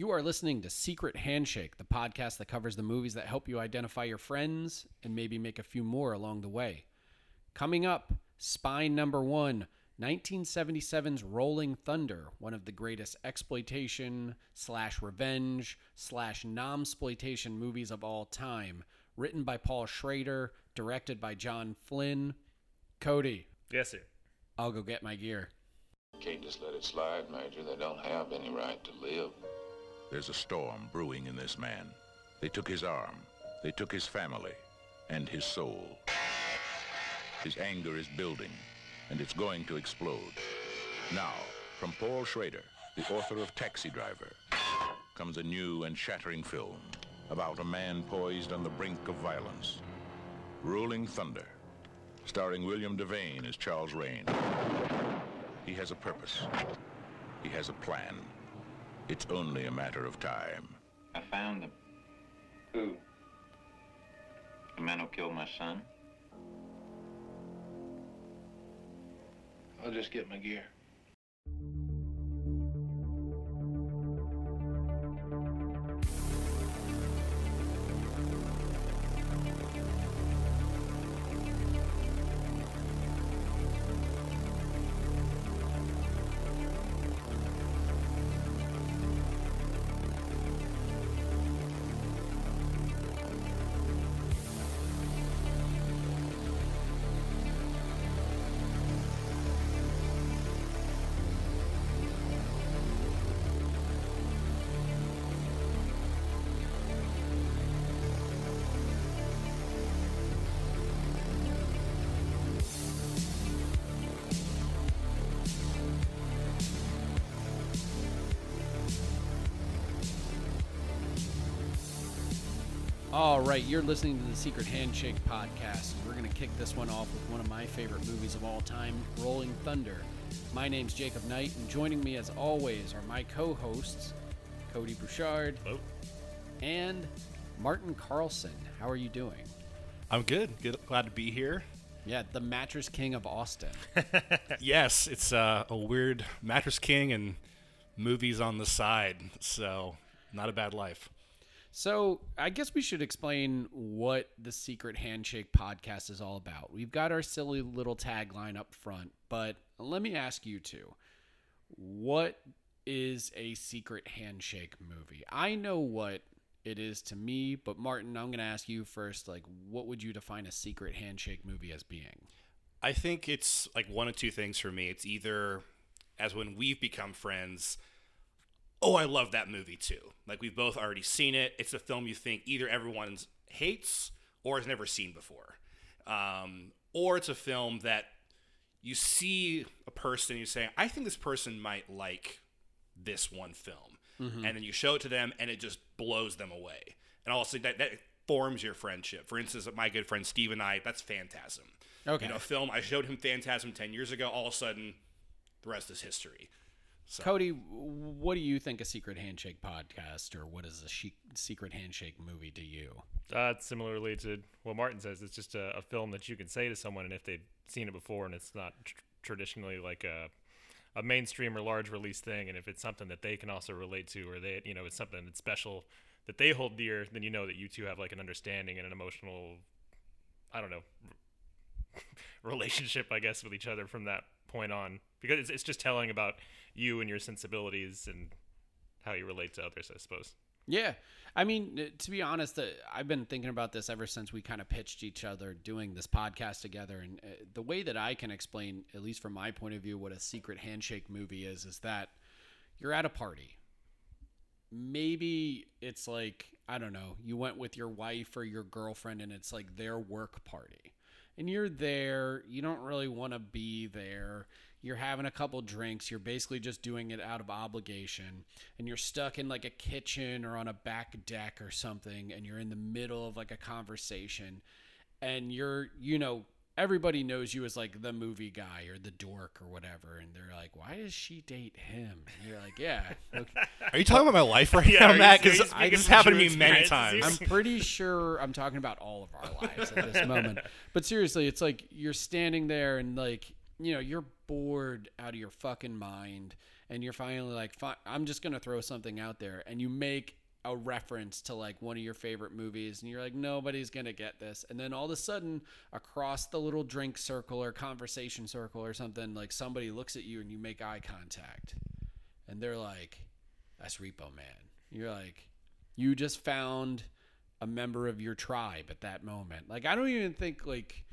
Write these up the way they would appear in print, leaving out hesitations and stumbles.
You are listening to Secret Handshake, the podcast that covers the movies that help you identify your friends and maybe make a few more along the way. Coming up, Spine Number 1, 1977's Rolling Thunder, one of the greatest exploitation slash revenge slash nomsploitation movies of all time. Written by Paul Schrader, directed by John Flynn. Cody. Yes, sir. I'll go get my gear. Can't just let it slide, Major. They don't have any right to live. There's a storm brewing in this man. They took his arm. They took his family and his soul. His anger is building, and it's going to explode. Now, from Paul Schrader, the author of Taxi Driver, comes a new and shattering film about a man poised on the brink of violence. Rolling Thunder, starring William Devane as Charles Rain. He has a purpose. He has a plan. It's only a matter of time. I found them. Who? The man who killed my son? I'll just get my gear. All right, you're listening to the Secret Handshake podcast. We're going to kick this one off with one of my favorite movies of all time, Rolling Thunder. My name's Jacob Knight, and joining me as always are my co-hosts, Cody Bouchard. Hello. And Martin Carlson. How are you doing? I'm good. Glad to be here. Yeah, the Mattress King of Austin. Yes, it's a weird Mattress King and movies on the side, so not a bad life. So I guess we should explain what the Secret Handshake podcast is all about. We've got our silly little tagline up front, but let me ask you two, what is a Secret Handshake movie? I know what it is to me, but Martin, I'm going to ask you first, like, what would you define a Secret Handshake movie as being? I think it's like one of two things for me. It's either as when we've become friends, oh, I love that movie too. Like, we've both already seen it. It's a film you think either everyone hates or has never seen before. Or it's a film that you see a person and you say, I think this person might like this one film. Mm-hmm. And then you show it to them and it just blows them away. And also that forms your friendship. For instance, my good friend Steve and I, that's Phantasm. Okay. You know, a film, I showed him Phantasm 10 years ago. All of a sudden, the rest is history. So. Cody, what do you think a Secret Handshake podcast, or what is a Secret Handshake movie to you? Similarly to what Martin says, it's just a film that you can say to someone, and if they've seen it before and it's not traditionally like a mainstream or large release thing, and if it's something that they can also relate to, or they, you know, it's something that's special that they hold dear, then you know that you two have like an understanding and an emotional, I don't know, relationship, I guess, with each other from that point on, because it's just telling about you and your sensibilities and how you relate to others, I suppose. Yeah. I mean, to be honest, I've been thinking about this ever since we kind of pitched each other doing this podcast together. And the way that I can explain, at least from my point of view, what a Secret Handshake movie is that you're at a party. Maybe it's like, I don't know, you went with your wife or your girlfriend and it's like their work party. And you're there, you don't really want to be there, you're having a couple drinks, you're basically just doing it out of obligation, and you're stuck in like a kitchen or on a back deck or something, and you're in the middle of like a conversation, and you're, you know, everybody knows you as like the movie guy or the dork or whatever, and they're like, why does she date him? And you're like, yeah. Okay. Are you talking about my life right now, Matt? Because this happened to me many times. I'm pretty sure I'm talking about all of our lives at this moment. But seriously, it's like you're standing there and like, you know, you're bored out of your fucking mind. and you're finally like, fine, I'm just going to throw something out there, and you make a reference to like one of your favorite movies, and you're like, nobody's going to get this. And then all of a sudden across the little drink circle or conversation circle or something, like somebody looks at you and you make eye contact and they're like, that's Repo Man. You're like, you just found a member of your tribe at that moment. Like, I don't even think like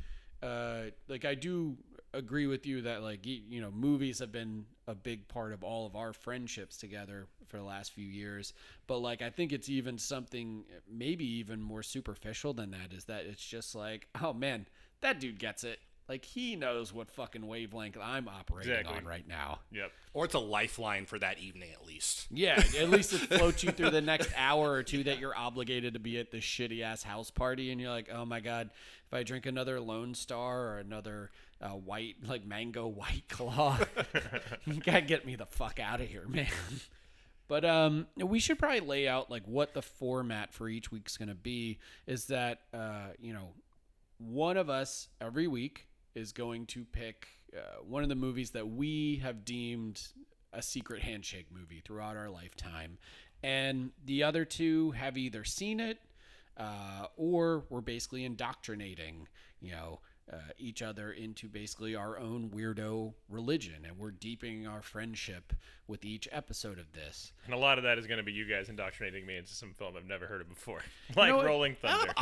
I do agree with you that like, you know, movies have been a big part of all of our friendships together for the last few years. But like, I think it's even something maybe even more superficial than that, is that it's just like, oh man, that dude gets it. Like, he knows what fucking wavelength I'm operating on right now. Yep. Or it's a lifeline for that evening, at least. Yeah, at least it floats you through the next hour or two that you're obligated to be at this shitty-ass house party, and you're like, oh, my God, if I drink another Lone Star or another white, like, mango White Claw, you gotta get me the fuck out of here, man. But we should probably lay out, like, what the format for each week's going to be, is that, you know, one of us every week is going to pick one of the movies that we have deemed a secret handshake movie throughout our lifetime. And the other two have either seen it or we're basically indoctrinating, you know, each other into basically our own weirdo religion, and we're deepening our friendship with each episode of this. And a lot of that is going to be you guys indoctrinating me into some film I've never heard of before, like, you know, Rolling Thunder.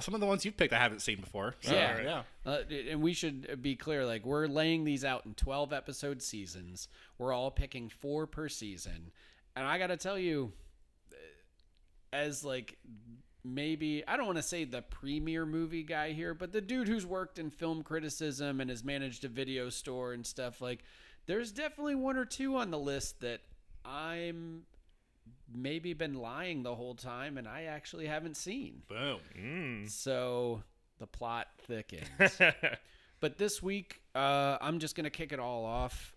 Some of the ones you've picked I haven't seen before. So. Yeah, yeah. And we should be clear, like, we're laying these out in 12-episode seasons. We're all picking 4 per season. And I got to tell you, as, like, maybe, I don't want to say the premier movie guy here, but the dude who's worked in film criticism and has managed a video store and stuff, like, there's definitely one or two on the list that I'm maybe been lying the whole time and I actually haven't seen. Boom. So the plot thickens. But this week, I'm just going to kick it all off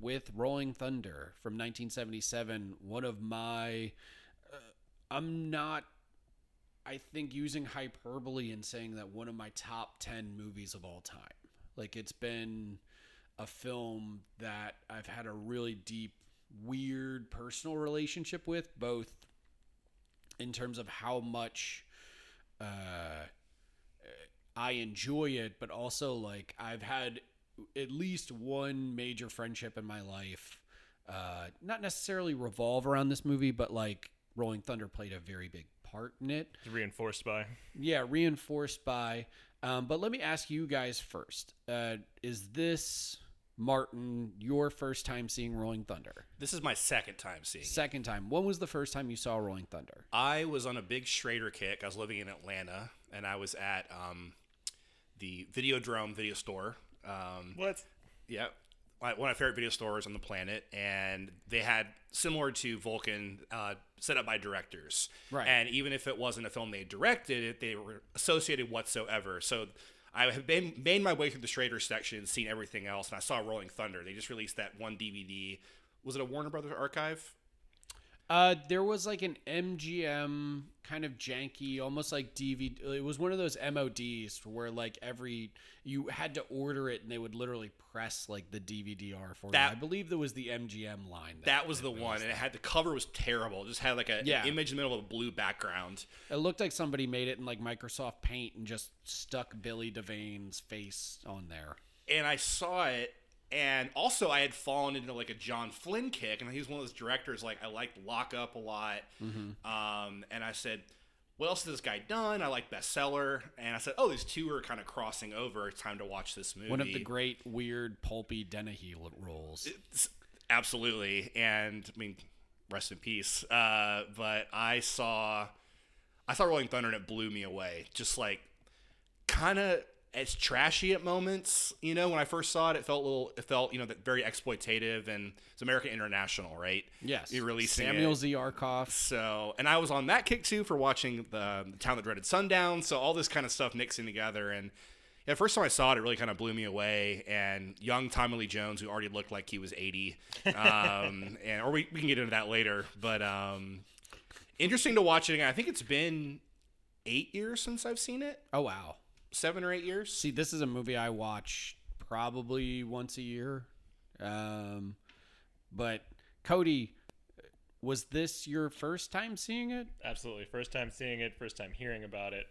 with Rolling Thunder from 1977. One of my, I'm not, I think, using hyperbole in saying that one of my top 10 movies of all time. Like, it's been a film that I've had a really deep, weird personal relationship with, both in terms of how much I enjoy it, but also like I've had at least one major friendship in my life, not necessarily revolve around this movie, but like Rolling Thunder played a very big part in it. Reinforced by. But let me ask you guys first, is this, Martin, your first time seeing Rolling Thunder? This is my second time seeing it. Second time. When was the first time you saw Rolling Thunder? I was on a big Schrader kick. I was living in Atlanta, and I was at the Videodrome video store. What? Yeah. One of my favorite video stores on the planet, and they had, similar to Vulcan, set up by directors. Right. And even if it wasn't a film they directed, they were associated whatsoever. So I have been made my way through the Schrader section and seen everything else, and I saw Rolling Thunder. They just released that one DVD. Was it a Warner Brothers archive? There was like an MGM kind of janky, almost like DVD. It was one of those MODs where like you had to order it and they would literally press like the DVD-R for that, you. I believe there was the MGM line. That was the one, and it had, the cover was terrible. It just had like an image in the middle of a blue background. It looked like somebody made it in like Microsoft Paint and just stuck Billy Devane's face on there. And I saw it. And also, I had fallen into like a John Flynn kick, and he was one of those directors. Like, I liked Lockup a lot, and I said, "What else has this guy done?" I like Bestseller, and I said, "Oh, these two are kind of crossing over. It's time to watch this movie." One of the great, weird, pulpy Dennehy roles. It's, absolutely, and I mean, rest in peace. But I saw Rolling Thunder, and it blew me away. Just like, kind of. It's trashy at moments, you know. When I first saw it, it felt, you know, that very exploitative, and it's American International, right? Yes. You're releasing Samuel Z. Arkoff. So, and I was on that kick too for watching the Town That Dreaded Sundown. So all this kind of stuff mixing together, and yeah, the first time I saw it, it really kind of blew me away. And young Tommy Lee Jones, who already looked like he was 80, and or we can get into that later. But interesting to watch it again. I think it's been 8 years since I've seen it. Oh wow. 7 or 8 years. See, this is a movie I watch probably once a year. But Cody, was this your first time seeing it? Absolutely. First time seeing it, first time hearing about it.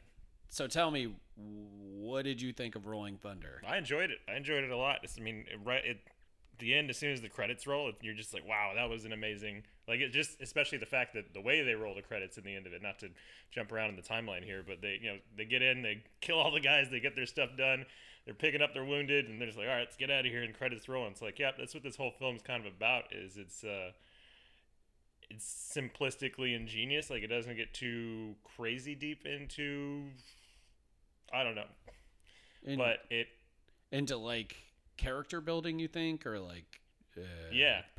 So tell me, what did you think of Rolling Thunder? I enjoyed it. I enjoyed it a lot. I mean, at the end, as soon as the credits roll, you're just like, wow, that was an amazing, like, it just, especially the fact that the way they roll the credits in the end of it, not to jump around in the timeline here, but they, you know, they get in, they kill all the guys, they get their stuff done, they're picking up their wounded, and they're just like, all right, let's get out of here, and credits rolling. It's like, yeah, that's what this whole film's kind of about, is it's simplistically ingenious. Like, it doesn't get too crazy deep into, I don't know, into like character building, you think, or like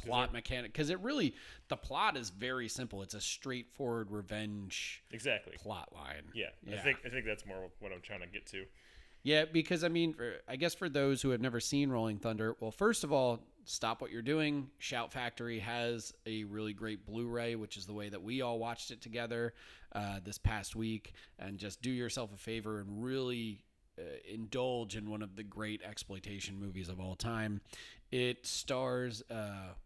plot mechanic, because it really, the plot is very simple. It's a straightforward revenge plot line. Yeah. I think that's more what I'm trying to get to. Yeah, because I mean, I guess for those who have never seen Rolling Thunder, well, first of all, stop what you're doing. Shout Factory has a really great Blu-ray, which is the way that we all watched it together this past week. And just do yourself a favor and really indulge in one of the great exploitation movies of all time. It stars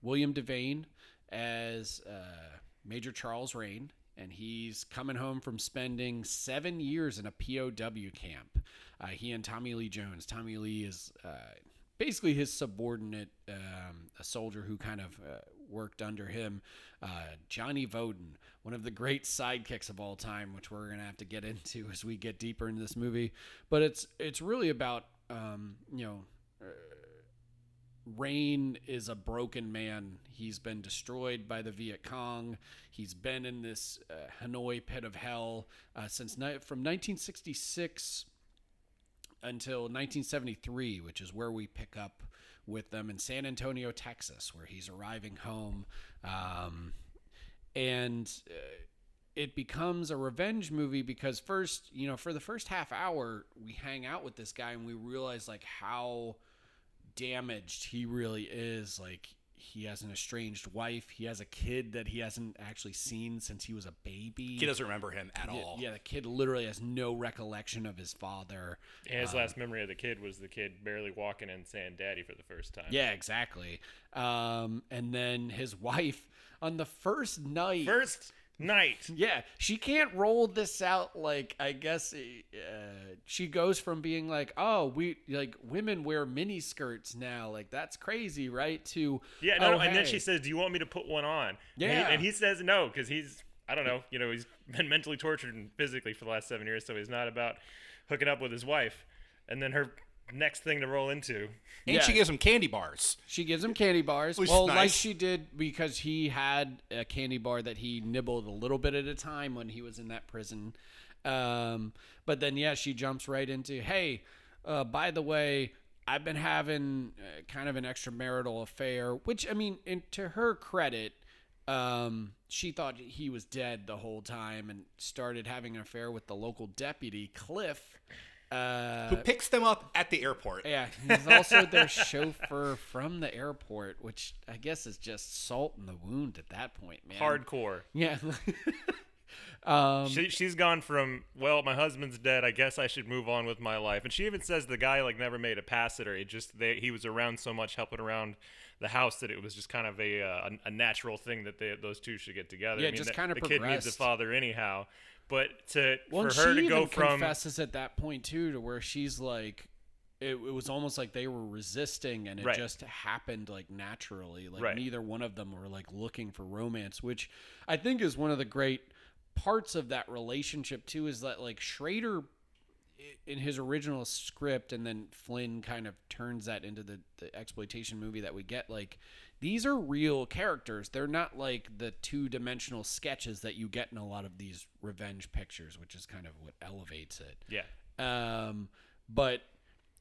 William Devane as Major Charles Rain, and he's coming home from spending 7 years in a POW camp. He and Tommy Lee Jones. Tommy Lee is basically his subordinate, a soldier who kind of worked under him, Johnny Voden, one of the great sidekicks of all time, which we're going to have to get into as we get deeper into this movie. But it's really about, Rain is a broken man. He's been destroyed by the Viet Cong. He's been in this Hanoi pit of hell from 1966 until 1973, which is where we pick up with them in San Antonio, Texas, where he's arriving home. It becomes a revenge movie because first, for the first half hour, we hang out with this guy and we realize like how damaged he really is. Like, he has an estranged wife. He has a kid that he hasn't actually seen since he was a baby. He doesn't remember him at all. Yeah, the kid literally has no recollection of his father. His last memory of the kid was the kid barely walking and saying daddy for the first time. Yeah, exactly. And then his wife on the first night. Yeah, she can't roll this out. Like, I guess she goes from being like, "Oh, we like women wear mini skirts now. Like, that's crazy, right?" To and then she says, "Do you want me to put one on?" Yeah, and he says no because he's been mentally tortured and physically for the last 7 years, so he's not about hooking up with his wife. And then her next thing to roll into. And she gives him candy bars. Well, nice. Like she did, because he had a candy bar that he nibbled a little bit at a time when he was in that prison. But then, she jumps right into, hey, by the way, I've been having kind of an extramarital affair, which, I mean, and to her credit, she thought he was dead the whole time and started having an affair with the local deputy, Cliff, who picks them up at the airport. Yeah, he's also their chauffeur from the airport, which I guess is just salt in the wound at that point, man. Hardcore. Yeah. She's gone from, well, my husband's dead, I guess I should move on with my life. And she even says the guy like never made a pass at her. It just he was around so much, helping around the house, that it was just kind of a natural thing that those two should get together. Yeah, I mean, just kind of progressed. The kid needs a father anyhow. But for her to go from... Well, she confesses at that point, too, to where she's like... It was almost like they were resisting, and it just happened like naturally. Like neither one of them were like looking for romance, which I think is one of the great parts of that relationship, too, is that like Schrader, in his original script, and then Flynn kind of turns that into the exploitation movie that we get, like... These are real characters. They're not like the two-dimensional sketches that you get in a lot of these revenge pictures, which is kind of what elevates it. Yeah. But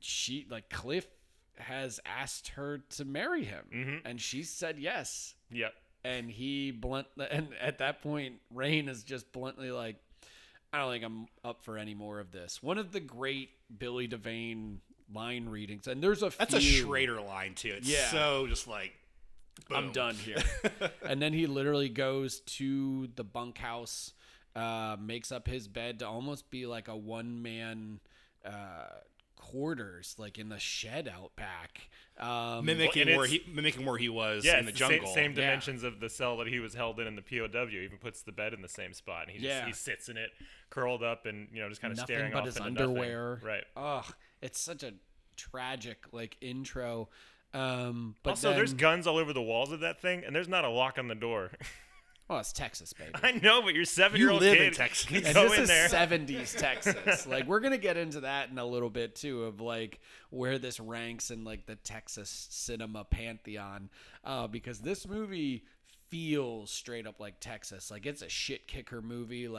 she, like Cliff, has asked her to marry him, and she said yes. Yep. And and at that point, Rain is just bluntly like, "I don't think I'm up for any more of this." One of the great Billy Devane line readings, and there's a few. That's a Schrader line too. It's so just like. Boom. I'm done here. And then he literally goes to the bunkhouse, makes up his bed to almost be like a one-man quarters, like in the shed out back, mimicking where he was in the jungle. Same dimensions of the cell that he was held in the POW. He even puts the bed in the same spot, and he just he sits in it, curled up, and just kind of nothing staring but off his underwear. Nothing. Right. Ugh, it's such a tragic intro. But also, there's guns all over the walls of that thing, and there's not a lock on the door. Well, it's Texas, baby. I know, but you're 7-year-old kid. You live in Texas. And this is 70s Texas. We're going to get into that in a little bit, too, of, where this ranks in, the Texas cinema pantheon. Because this movie feels straight up like Texas. It's a shit-kicker movie.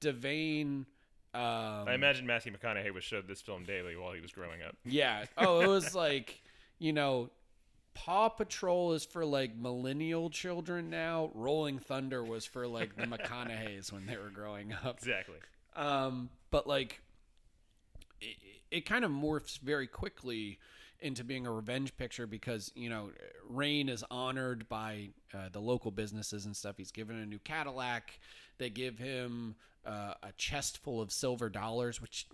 Devane... I imagine Matthew McConaughey was showed this film daily while he was growing up. Yeah. Oh, it was Paw Patrol is for millennial children now. Rolling Thunder was for the McConaughey's when they were growing up. Exactly. But it kind of morphs very quickly into being a revenge picture because Rain is honored by the local businesses and stuff. He's given a new Cadillac. They give him a chest full of silver dollars, which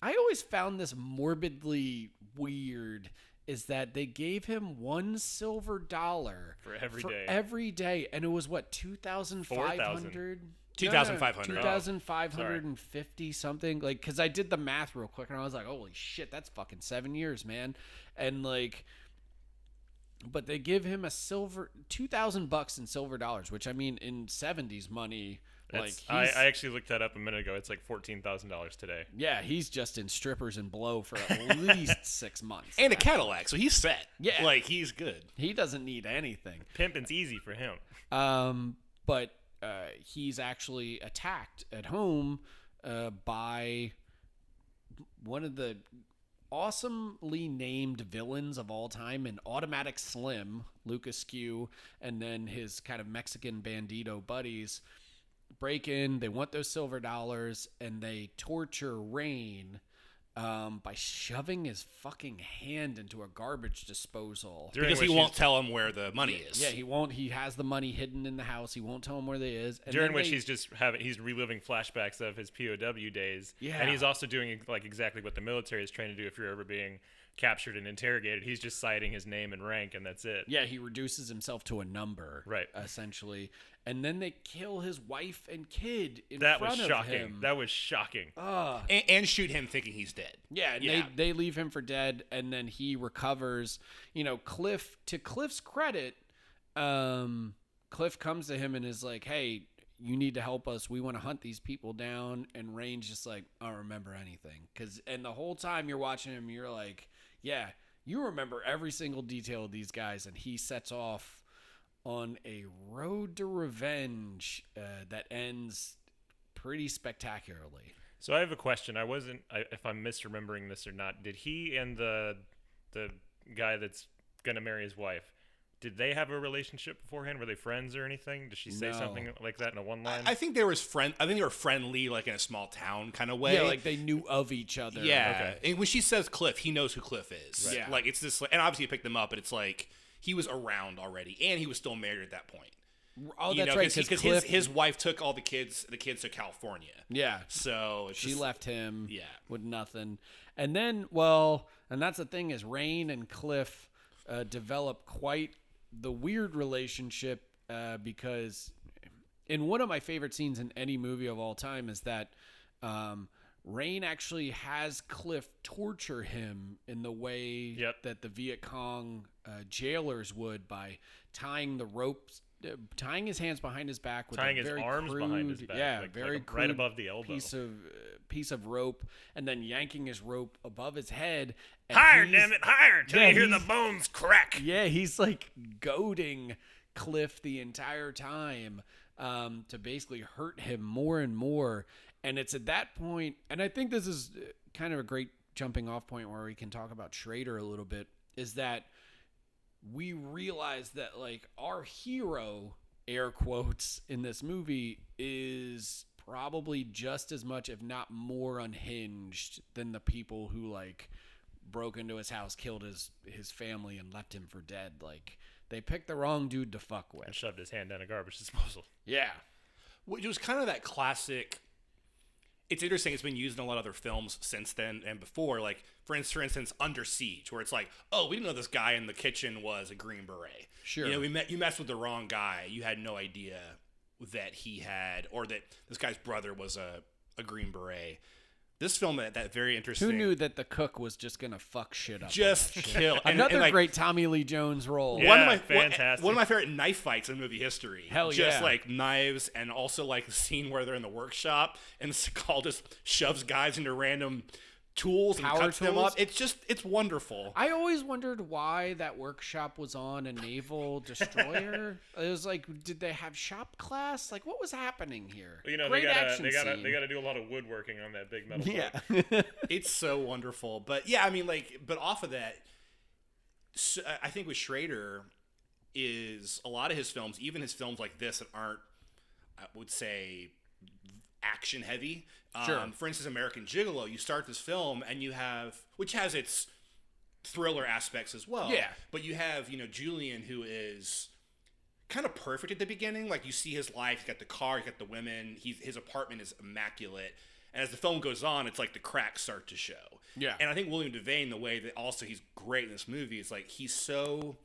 I always found this morbidly weird. Is that they gave him $1 silver dollar for every day. And it was 2,500? 2,500. 2,550 something. Cause I did the math real quick and I was like, holy shit, that's fucking 7 years, man. And but they give him a silver, $2,000 in silver dollars, which I mean in 70s money, I actually looked that up a minute ago. It's $14,000 today. Yeah, he's just in strippers and blow for at least 6 months. And a Cadillac, so he's set. Yeah. He's good. He doesn't need anything. Pimping's easy for him. But he's actually attacked at home by one of the awesomely named villains of all time, an Automatic Slim, Lucas Q, and then his kind of Mexican bandito buddies. Break in, they want those silver dollars, and they torture Rain by shoving his fucking hand into a garbage disposal. Because he won't tell him where the money is. Yeah, he won't. He has the money hidden in the house. He won't tell him where they is. And during which he's reliving flashbacks of his POW days. Yeah. And he's also doing exactly what the military is trained to do if you're ever being captured and interrogated. He's just citing his name and rank, and that's it. Yeah, he reduces himself to a number, right? Essentially. And then they kill his wife and kid in front of him. That was shocking. And shoot him thinking he's dead. Yeah, and they leave him for dead, and then he recovers. To Cliff's credit, Cliff comes to him and is like, hey, you need to help us. We want to hunt these people down. And Rain's just like, I don't remember anything. And the whole time you're watching him, you're like, yeah, you remember every single detail of these guys. And he sets off on a road to revenge that ends pretty spectacularly. So I have a question. If I'm misremembering this or not, did he and the guy that's going to marry his wife, did they have a relationship beforehand? Were they friends or anything? Did she say something like that in a one line? I think they were friendly, in a small town kind of way. Yeah, they knew of each other. Yeah. Okay. And when she says Cliff, he knows who Cliff is. Right. Yeah. It's this, and obviously you picked them up, but it's he was around already, and he was still married at that point. Oh, that's right. Because his wife took all the kids to California. Yeah. So she left him with nothing. And then, and that's the thing is Rain and Cliff develop quite the weird relationship because in one of my favorite scenes in any movie of all time is that Rain actually has Cliff torture him in the way that the Viet Cong jailers would by tying the ropes, tying his hands behind his back, with tying his arms behind his back, crude right above the elbow, piece of rope, and then yanking his rope above his head. Higher, damn it, higher! Till you hear the bones crack. Yeah, he's goading Cliff the entire time to basically hurt him more and more. And it's at that point, and I think this is kind of a great jumping off point where we can talk about Schrader a little bit, is that we realize that our hero, air quotes, in this movie is probably just as much, if not more unhinged than the people who broke into his house, killed his family and left him for dead. They picked the wrong dude to fuck with. And shoved his hand down a garbage disposal. Yeah. Which was kind of that classic it's interesting. It's been used in a lot of other films since then and before. Like, for instance, Under Siege, where it's like, oh, we didn't know this guy in the kitchen was a Green Beret. Sure. You know, you messed with the wrong guy. You had no idea that he had, or that this guy's brother was a Green Beret. This film, that very interesting. Who knew that the cook was just going to fuck shit up? Just kill. Another great Tommy Lee Jones role. Yeah, fantastic. One of my favorite knife fights in movie history. Hell yeah. Just like knives, and also like the scene where they're in the workshop and Seagal just shoves guys into random tools and cuts them up. It's wonderful. I always wondered why that workshop was on a naval destroyer. It was like, did they have shop class? Like, what was happening here? Well, you know, they got to do a lot of woodworking on that big metal. Yeah, it's so wonderful. But yeah, I mean, like, but off of that, so I think with Schrader is a lot of his films, even his films like this that aren't, I would say, action heavy. Sure. For instance, American Gigolo, you start this film and you have, which has its thriller aspects as well. Yeah. But you have, you know, Julian, who is kind of perfect at the beginning. Like, you see his life, he's got the car, he's got the women, his apartment is immaculate. And as the film goes on, it's like the cracks start to show. Yeah. And I think William Devane, the way that also he's great in this movie, is like, he's so,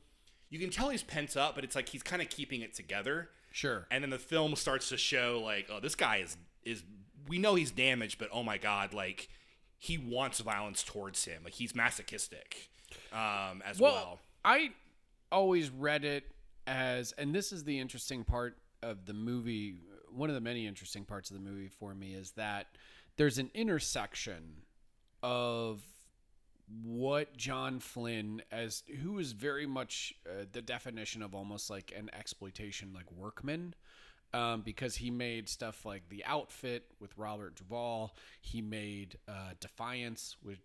you can tell he's pent up, but it's like he's kind of keeping it together. Sure. And then the film starts to show like, oh, this guy is we know he's damaged, but oh my God, like, he wants violence towards him. Like, he's masochistic as well. I always read it as, and this is the interesting part of the movie, one of the many interesting parts of the movie for me, is that there's an intersection of what John Flynn, who is very much the definition of almost like an exploitation, like workman. Because he made stuff like The Outfit with Robert Duvall. He made Defiance with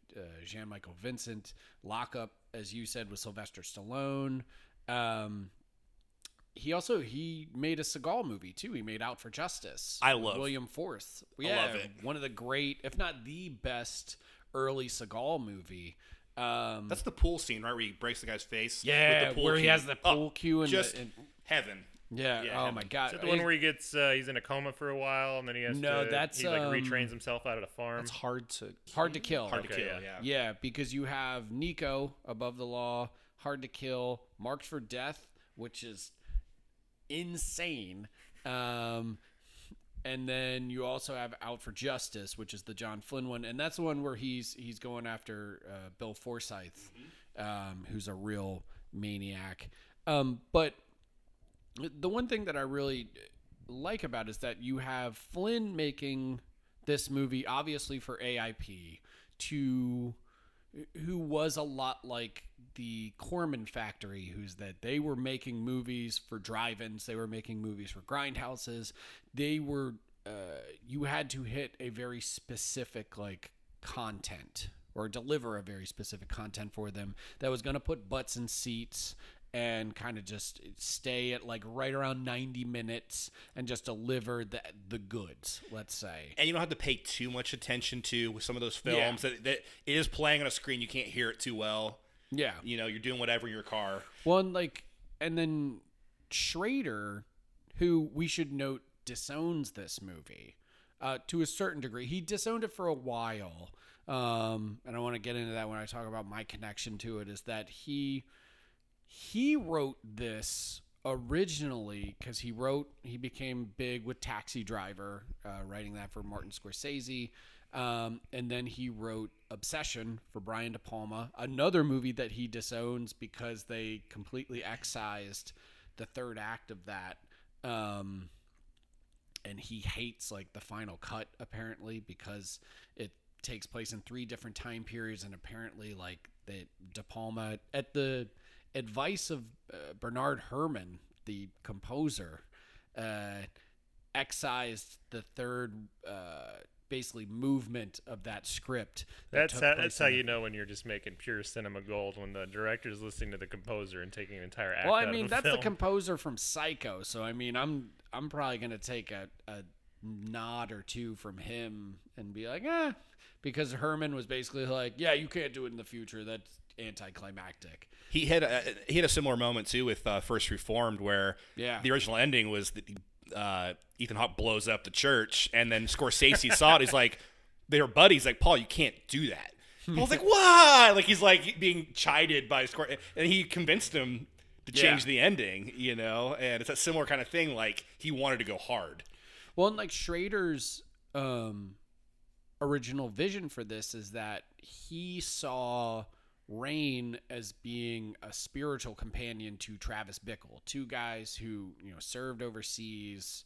Jean-Michel Vincent. Lockup, as you said, with Sylvester Stallone. He made a Seagal movie, too. He made Out for Justice. I love William Forsythe. Yeah, I love it. One of the great, if not the best, early Seagal movie. That's the pool scene, right, where he breaks the guy's face. Yeah, with the pool where he has the pool cue. Heaven. Yeah. Oh my God. Is that the one where he gets he's in a coma for a while, and then he has retrains himself out at a farm? It's Hard to Kill. Hard to Kill. Yeah, because you have Nico, Above the Law, Hard to Kill, Marked for Death, which is insane. And then you also have Out for Justice, which is the John Flynn one, and that's the one where he's going after Bill Forsythe, who's a real maniac. But the one thing that I really like about it is that you have Flynn making this movie, obviously for AIP, who was a lot like the Corman Factory, they were making movies for drive-ins, they were making movies for grindhouses. They were, you had to hit a very specific like content, or deliver a very specific content for them that was going to put butts in seats and kind of just stay at like right around 90 minutes and just deliver the goods, let's say. And you don't have to pay too much attention to with some of those films that it is playing on a screen. You can't hear it too well. Yeah. You know, you're doing whatever in your car. Well, and then Schrader, who we should note disowns this movie to a certain degree. He disowned it for a while. And I want to get into that when I talk about my connection to it, is that he wrote this originally because he became big with Taxi Driver, writing that for Martin Scorsese. And then he wrote Obsession for Brian De Palma, another movie that he disowns because they completely excised the third act of that. And he hates like the final cut, apparently, because it takes place in three different time periods. And apparently like that De Palma, at the advice of Bernard Herrmann, the composer, excised the third basically movement of that script. That's how you know when you're just making pure cinema gold, when the director's listening to the composer and taking an entire act. Well, I mean, that's the composer from Psycho, so I mean, I'm probably gonna take a nod or two from him and be like, because Herrmann was basically like, yeah, you can't do it in the future. That's anticlimactic. He had a similar moment too with First Reformed, where the original ending was that Ethan Hawke blows up the church, and then Scorsese saw it. He's like, their buddies like, Paul, you can't do that. Paul's like, why? Like, he's like being chided by his court. And he convinced him to change the ending, you know? And it's a similar kind of thing. Like, he wanted to go hard. Well, and like Schrader's original vision for this is that he saw Rain as being a spiritual companion to Travis Bickle, two guys who, you know, served overseas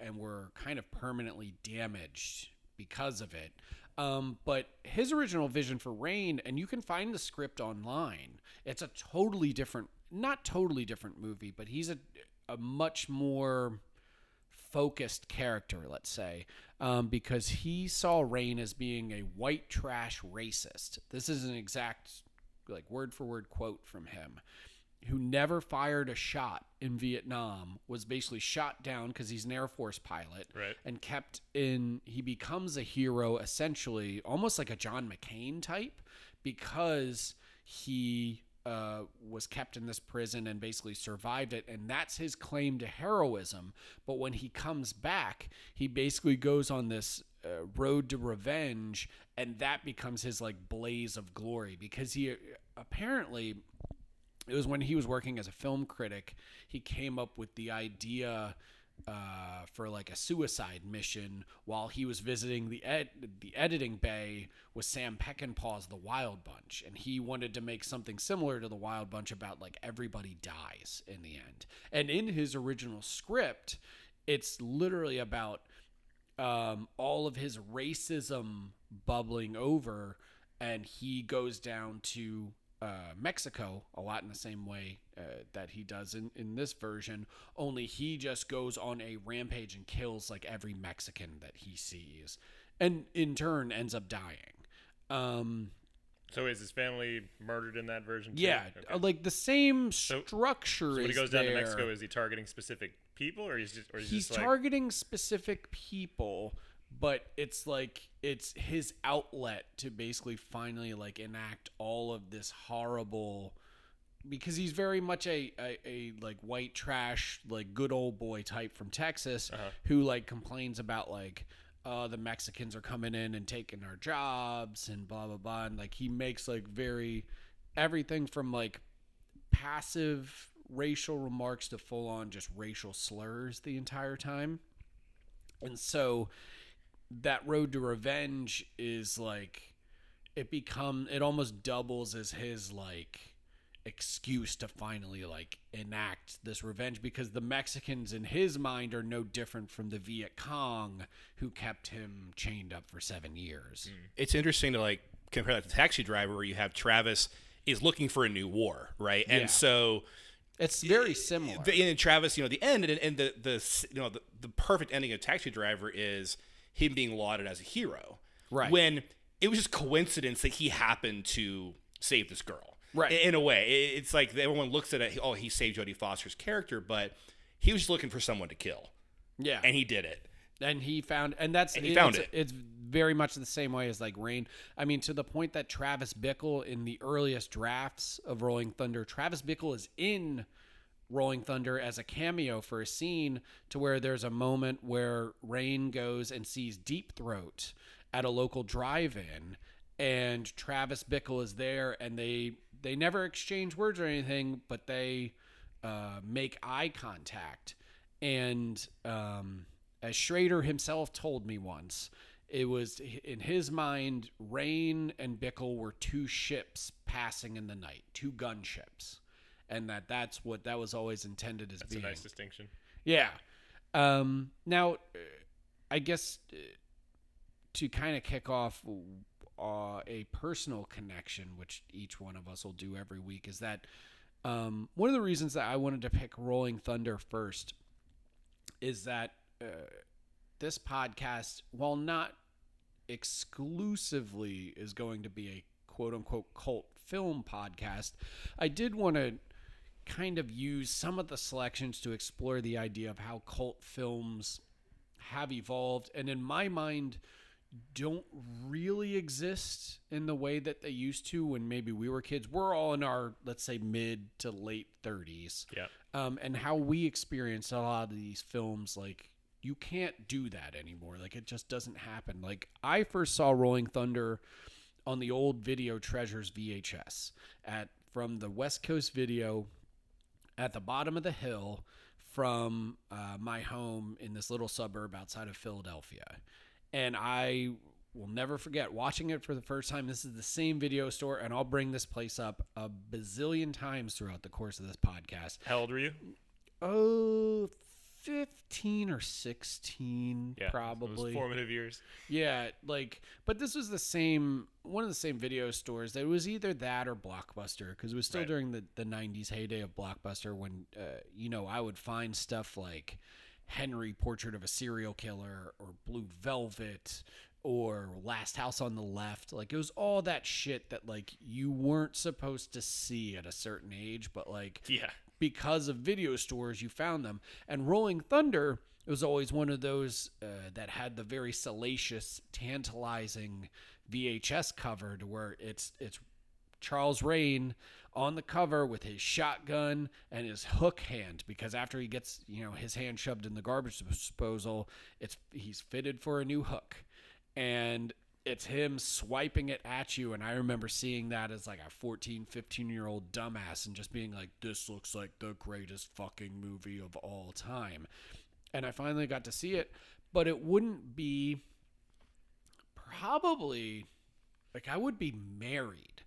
and were kind of permanently damaged because of it. But his original vision for Rain, and you can find the script online, it's a totally different, not totally different movie, but he's a much more focused character, let's say, because he saw Rain as being a white trash racist. This is an exact, like, word for word quote from him, who never fired a shot in Vietnam, was basically shot down because he's an Air Force pilot, right, and kept in. He becomes a hero, essentially, almost like a John McCain type, because he was kept in this prison and basically survived it, and that's his claim to heroism. But when he comes back, he basically goes on this road to revenge, and that becomes his like blaze of glory, because he apparently, it was when he was working as a film critic, he came up with the idea for like a suicide mission while he was visiting the editing bay with Sam Peckinpah's The Wild Bunch, and he wanted to make something similar to The Wild Bunch about like everybody dies in the end. And in his original script, it's literally about all of his racism bubbling over, and he goes down to Mexico a lot in the same way that he does in this version, only he just goes on a rampage and kills like every Mexican that he sees, and in turn ends up dying. So is his family murdered in that version too? Yeah, okay. Like the same structure. So when he goes down to Mexico, is he targeting specific people, or is just, or he's just targeting like specific people? But it's like, it's his outlet to basically finally like enact all of this horrible, because he's very much a like white trash, like good old boy type from Texas, who like complains about like, the Mexicans are coming in and taking our jobs and blah, blah, blah. And like, he makes like very everything from like passive racial remarks to full on just racial slurs the entire time. And so that road to revenge is like, it almost doubles as his like excuse to finally like enact this revenge, because the Mexicans in his mind are no different from the Viet Cong who kept him chained up for 7 years. It's interesting to like compare that to Taxi Driver, where you have Travis is looking for a new war, right? And so it's very similar. And Travis, you know, the end and the you know the perfect ending of Taxi Driver is him being lauded as a hero, right? When it was just coincidence that he happened to save this girl, right? In a way, it's like everyone looks at it, oh, he saved Jodie Foster's character, but he was just looking for someone to kill, yeah, and he did it, and he found, and that's, and he found it. It's very much the same way as like Rain. I mean, to the point that Travis Bickle in the earliest drafts of Rolling Thunder, Travis Bickle is in Rolling Thunder as a cameo for a scene, to where there's a moment where Rain goes and sees Deep Throat at a local drive-in, and Travis Bickle is there, and they never exchange words or anything, but they make eye contact. And as Schrader himself told me once, it was in his mind, Rain and Bickle were two ships passing in the night, two gunships. And that's what that was always intended as that's being. That's a nice distinction. Yeah. Now, I guess to kind of kick off a personal connection, which each one of us will do every week, is that one of the reasons that I wanted to pick Rolling Thunder first is that this podcast, while not exclusively is going to be a quote-unquote cult film podcast, I did want to kind of use some of the selections to explore the idea of how cult films have evolved, and in my mind don't really exist in the way that they used to when maybe we were kids. We're all in our, let's say, mid to late 30s, and how we experience a lot of these films like you can't do that anymore. Like, it just doesn't happen. Like, I first saw Rolling Thunder on the old Video Treasures VHS from the West Coast Video at the bottom of the hill from my home in this little suburb outside of Philadelphia. And I will never forget watching it for the first time. This is the same video store, and I'll bring this place up a bazillion times throughout the course of this podcast. How old were you? Oh, 15 or 16, yeah, probably. It was formative years. Yeah, like, but this was the same, one of the same video stores. That was either that or Blockbuster, because it was still during the 90s heyday of Blockbuster when, you know, I would find stuff like Henry, Portrait of a Serial Killer, or Blue Velvet, or Last House on the Left. Like, it was all that shit that, like, you weren't supposed to see at a certain age, but, like, yeah, because of video stores, you found them. And Rolling Thunder, it was always one of those that had the very salacious, tantalizing VHS cover, to where it's Charles Rain on the cover with his shotgun and his hook hand, because after he gets, you know, his hand shoved in the garbage disposal, he's fitted for a new hook, and it's him swiping it at you. And I remember seeing that as like a 14, 15-year-old dumbass and just being like, this looks like the greatest fucking movie of all time. And I finally got to see it, but it wouldn't be probably like I would be married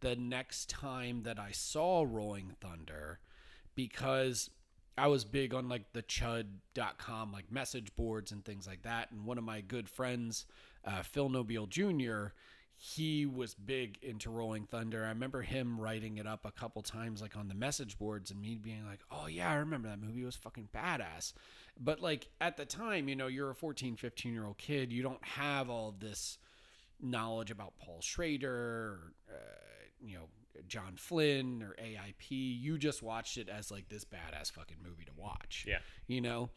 the next time that I saw Rolling Thunder, because I was big on like the chud.com, like message boards and things like that. And one of my good friends, Phil Nobile Jr., he was big into Rolling Thunder. I remember him writing it up a couple times, like on the message boards, and me being like, oh yeah, I remember that movie, it was fucking badass. But like at the time, you know, you're a 14, 15-year-old kid. You don't have all of this knowledge about Paul Schrader, you know, John Flynn or AIP. You just watched it as like this badass fucking movie to watch. Yeah. You know?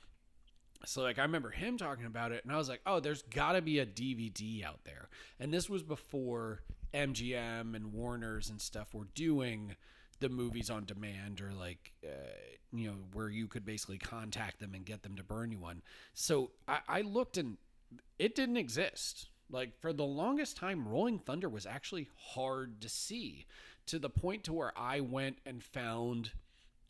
So like I remember him talking about it, and I was like, oh, there's gotta be a DVD out there. And this was before MGM and Warner's and stuff were doing the movies on demand, or like, you know, where you could basically contact them and get them to burn you one. So I looked, and it didn't exist. Like for the longest time, Rolling Thunder was actually hard to see, to the point to where I went and found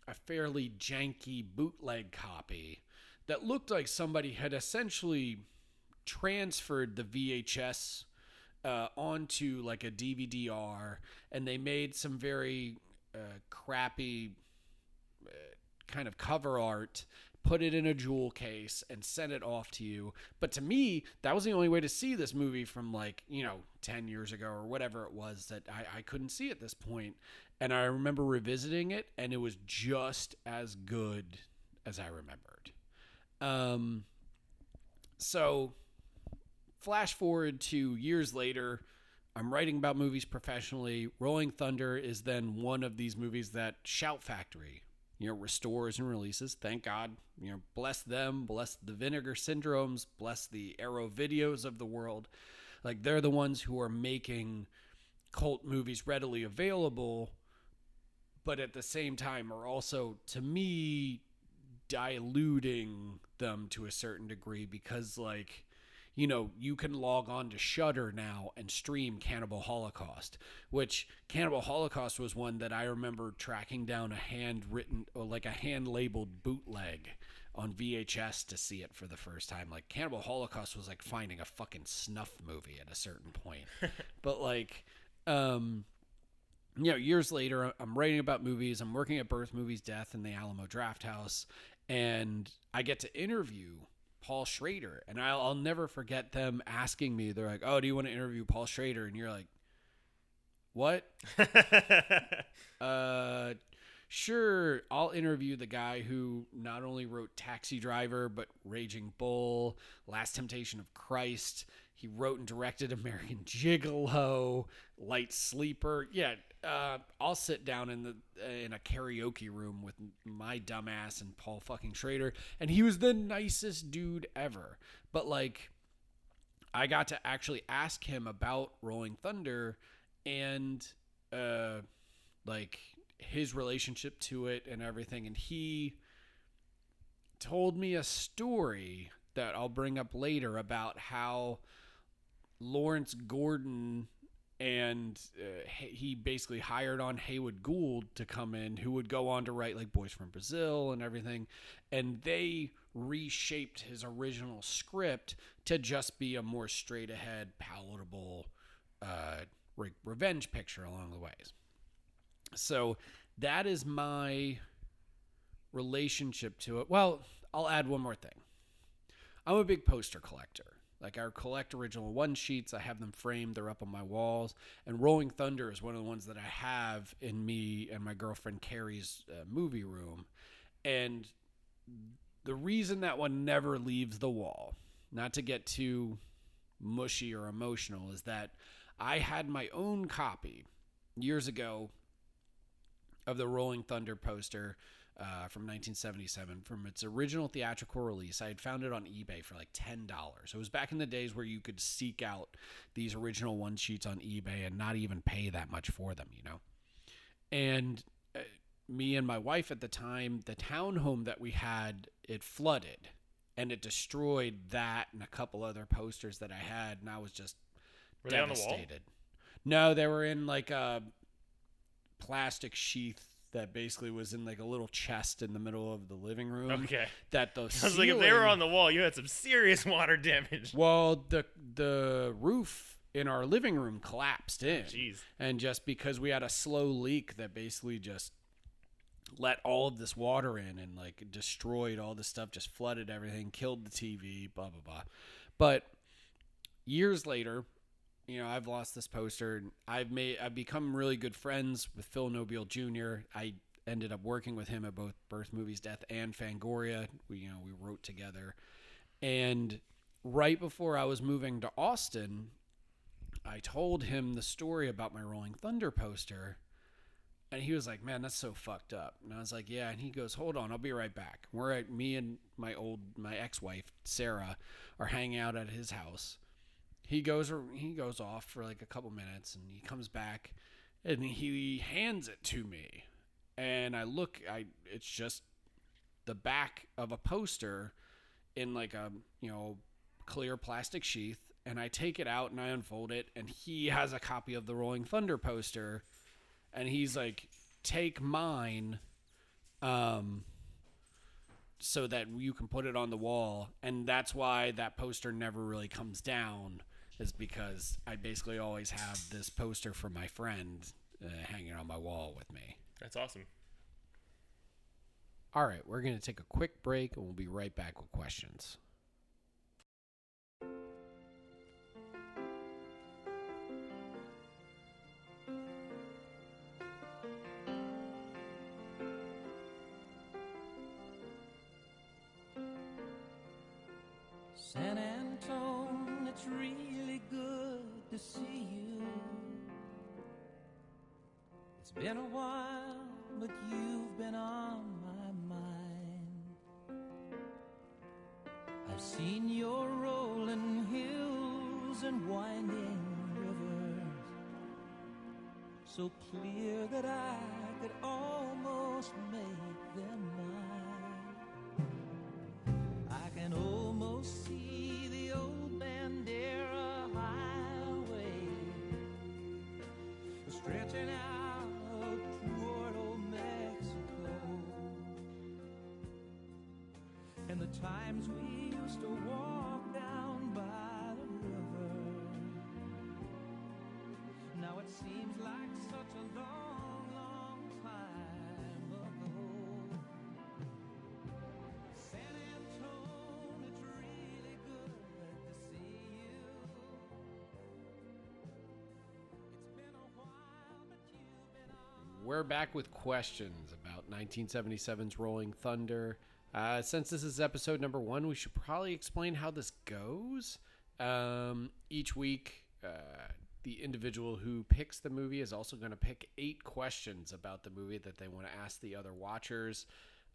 a fairly janky bootleg copy that looked like somebody had essentially transferred the VHS onto like a DVD-R, and they made some very crappy kind of cover art, put it in a jewel case, and sent it off to you. But to me, that was the only way to see this movie from like, you know, 10 years ago or whatever it was, that I couldn't see at this point. And I remember revisiting it, and it was just as good as I remembered. So flash forward to years later, I'm writing about movies professionally. Rolling Thunder is then one of these movies that Shout Factory, you know, restores and releases. Thank God, you know, bless them, bless the Vinegar Syndromes, bless the Arrow Videos of the world. Like, they're the ones who are making cult movies readily available, but at the same time are also, to me, diluting them to a certain degree, because, like, you know, you can log on to Shudder now and stream Cannibal Holocaust, which Cannibal Holocaust was one that I remember tracking down a handwritten, or like a hand-labeled bootleg on VHS to see it for the first time. Like, Cannibal Holocaust was like finding a fucking snuff movie at a certain point. But like, you know, years later, I'm writing about movies. I'm working at Birth Movies Death in the Alamo Drafthouse, and I get to interview Paul Schrader, and I'll never forget them asking me, they're like, oh, do you want to interview Paul Schrader? And you're like, what? Sure, I'll interview the guy who not only wrote Taxi Driver, but Raging Bull, Last Temptation of Christ. He wrote and directed American Gigolo, Light Sleeper. Yeah, I'll sit down in a karaoke room with my dumbass and Paul fucking Schrader, and he was the nicest dude ever. But like, I got to actually ask him about Rolling Thunder and like his relationship to it and everything, and he told me a story that I'll bring up later about how Lawrence Gordon and he basically hired on Haywood Gould to come in, who would go on to write like Boys from Brazil and everything, and they reshaped his original script to just be a more straight ahead, palatable revenge picture along the ways. So that is my relationship to it. Well, I'll add one more thing. I'm a big poster collector. Like, I collect original one-sheets. I have them framed. They're up on my walls. And Rolling Thunder is one of the ones that I have in me and my girlfriend Carrie's movie room. And the reason that one never leaves the wall, not to get too mushy or emotional, is that I had my own copy years ago of the Rolling Thunder poster from 1977, from its original theatrical release. I had found it on eBay for like $10. It was back in the days where you could seek out these original one sheets on eBay and not even pay that much for them, you know? And me and my wife at the time, the townhome that we had, it flooded and it destroyed that and a couple other posters that I had, and I was just devastated. No, they were in like a plastic sheath that basically was in like a little chest in the middle of the living room. Okay. That the ceiling, I was like, if they were on the wall, you had some serious water damage. Well, the roof in our living room collapsed in. Jeez. And just because we had a slow leak that basically just let all of this water in and like destroyed all this stuff, just flooded everything, killed the TV, blah, blah, blah. But years later, you know, I've lost this poster. I've become really good friends with Phil Nobile Jr. I ended up working with him at both Birth Movies Death and Fangoria. We wrote together. And right before I was moving to Austin, I told him the story about my Rolling Thunder poster. And he was like, man, that's so fucked up. And I was like, yeah. And he goes, hold on, I'll be right back. Me and my ex-wife, Sarah, are hanging out at his house. He goes off for like a couple minutes, and he comes back and he hands it to me. And I look, it's just the back of a poster in like a, clear plastic sheath. And I take it out and I unfold it, and he has a copy of the Rolling Thunder poster, and he's like, take mine, so that you can put it on the wall. And that's why that poster never really comes down, is because I basically always have this poster from my friend hanging on my wall with me. That's awesome. All right, we're going to take a quick break, and we'll be right back with questions. San Antone, it's really good to see you. It's been a while, but you've been on my mind. I've seen your rolling hills and winding rivers, so clear that I could almost make them mine. I can almost see stretching out toward old Mexico, and the times we used to walk down by the river. Now it seems like such a long, long time ago. San Antone, it's really good to see you. We're back with questions about 1977's Rolling Thunder. Since this is episode number 1, we should probably explain how this goes. Each week, the individual who picks the movie is also going to pick 8 questions about the movie that they want to ask the other watchers,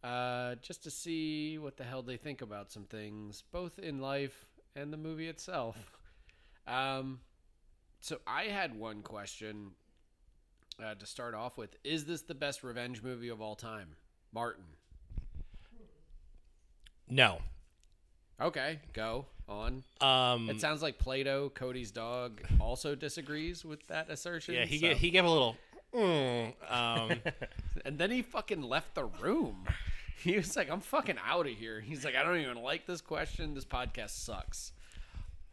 just to see what the hell they think about some things, both in life and the movie itself. So I had one question to start off with. Is this the best revenge movie of all time? Martin? No. Okay, go on. It sounds like Plato, Cody's dog, also disagrees with that assertion. Yeah, he gave a little... and then he fucking left the room. He was like, I'm fucking out of here. He's like, I don't even like this question. This podcast sucks.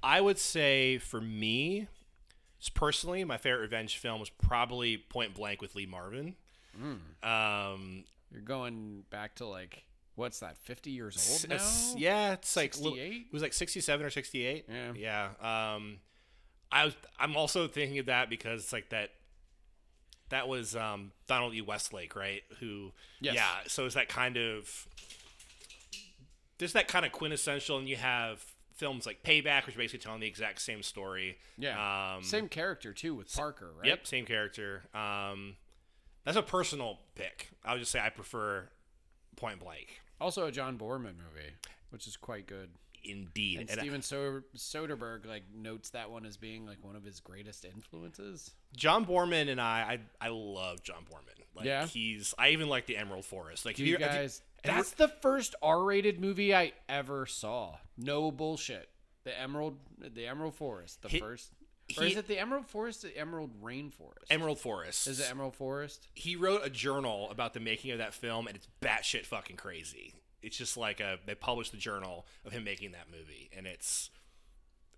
I would say for me, personally, my favorite revenge film was probably Point Blank with Lee Marvin. You're going back to like, what's that, 50 years old now? Yeah, it's like 68? It was like 67 or 68. Yeah. Yeah. I'm also thinking of that because it's like that was Donald E. Westlake, right? Who, yes. Yeah. So it's that kind of, there's that kind of quintessential, and you have films like Payback, which are basically telling the exact same story. Yeah. Same character too with Parker, right? Yep. Same character. That's a personal pick. I would just say I prefer Point Blank. Also a John Boorman movie, which is quite good. Indeed. And Steven Soderbergh like notes that one as being like one of his greatest influences. John Boorman and I love John Boorman. Like, yeah, I even like The Emerald Forest. Like, you guys, that's the first R-rated movie I ever saw. No bullshit. The Emerald Forest. First. Or is it The Emerald Forest or The Emerald Rainforest? Emerald Forest. Is it Emerald Forest? He wrote a journal about the making of that film, and it's batshit fucking crazy. It's just like they published the journal of him making that movie, and it's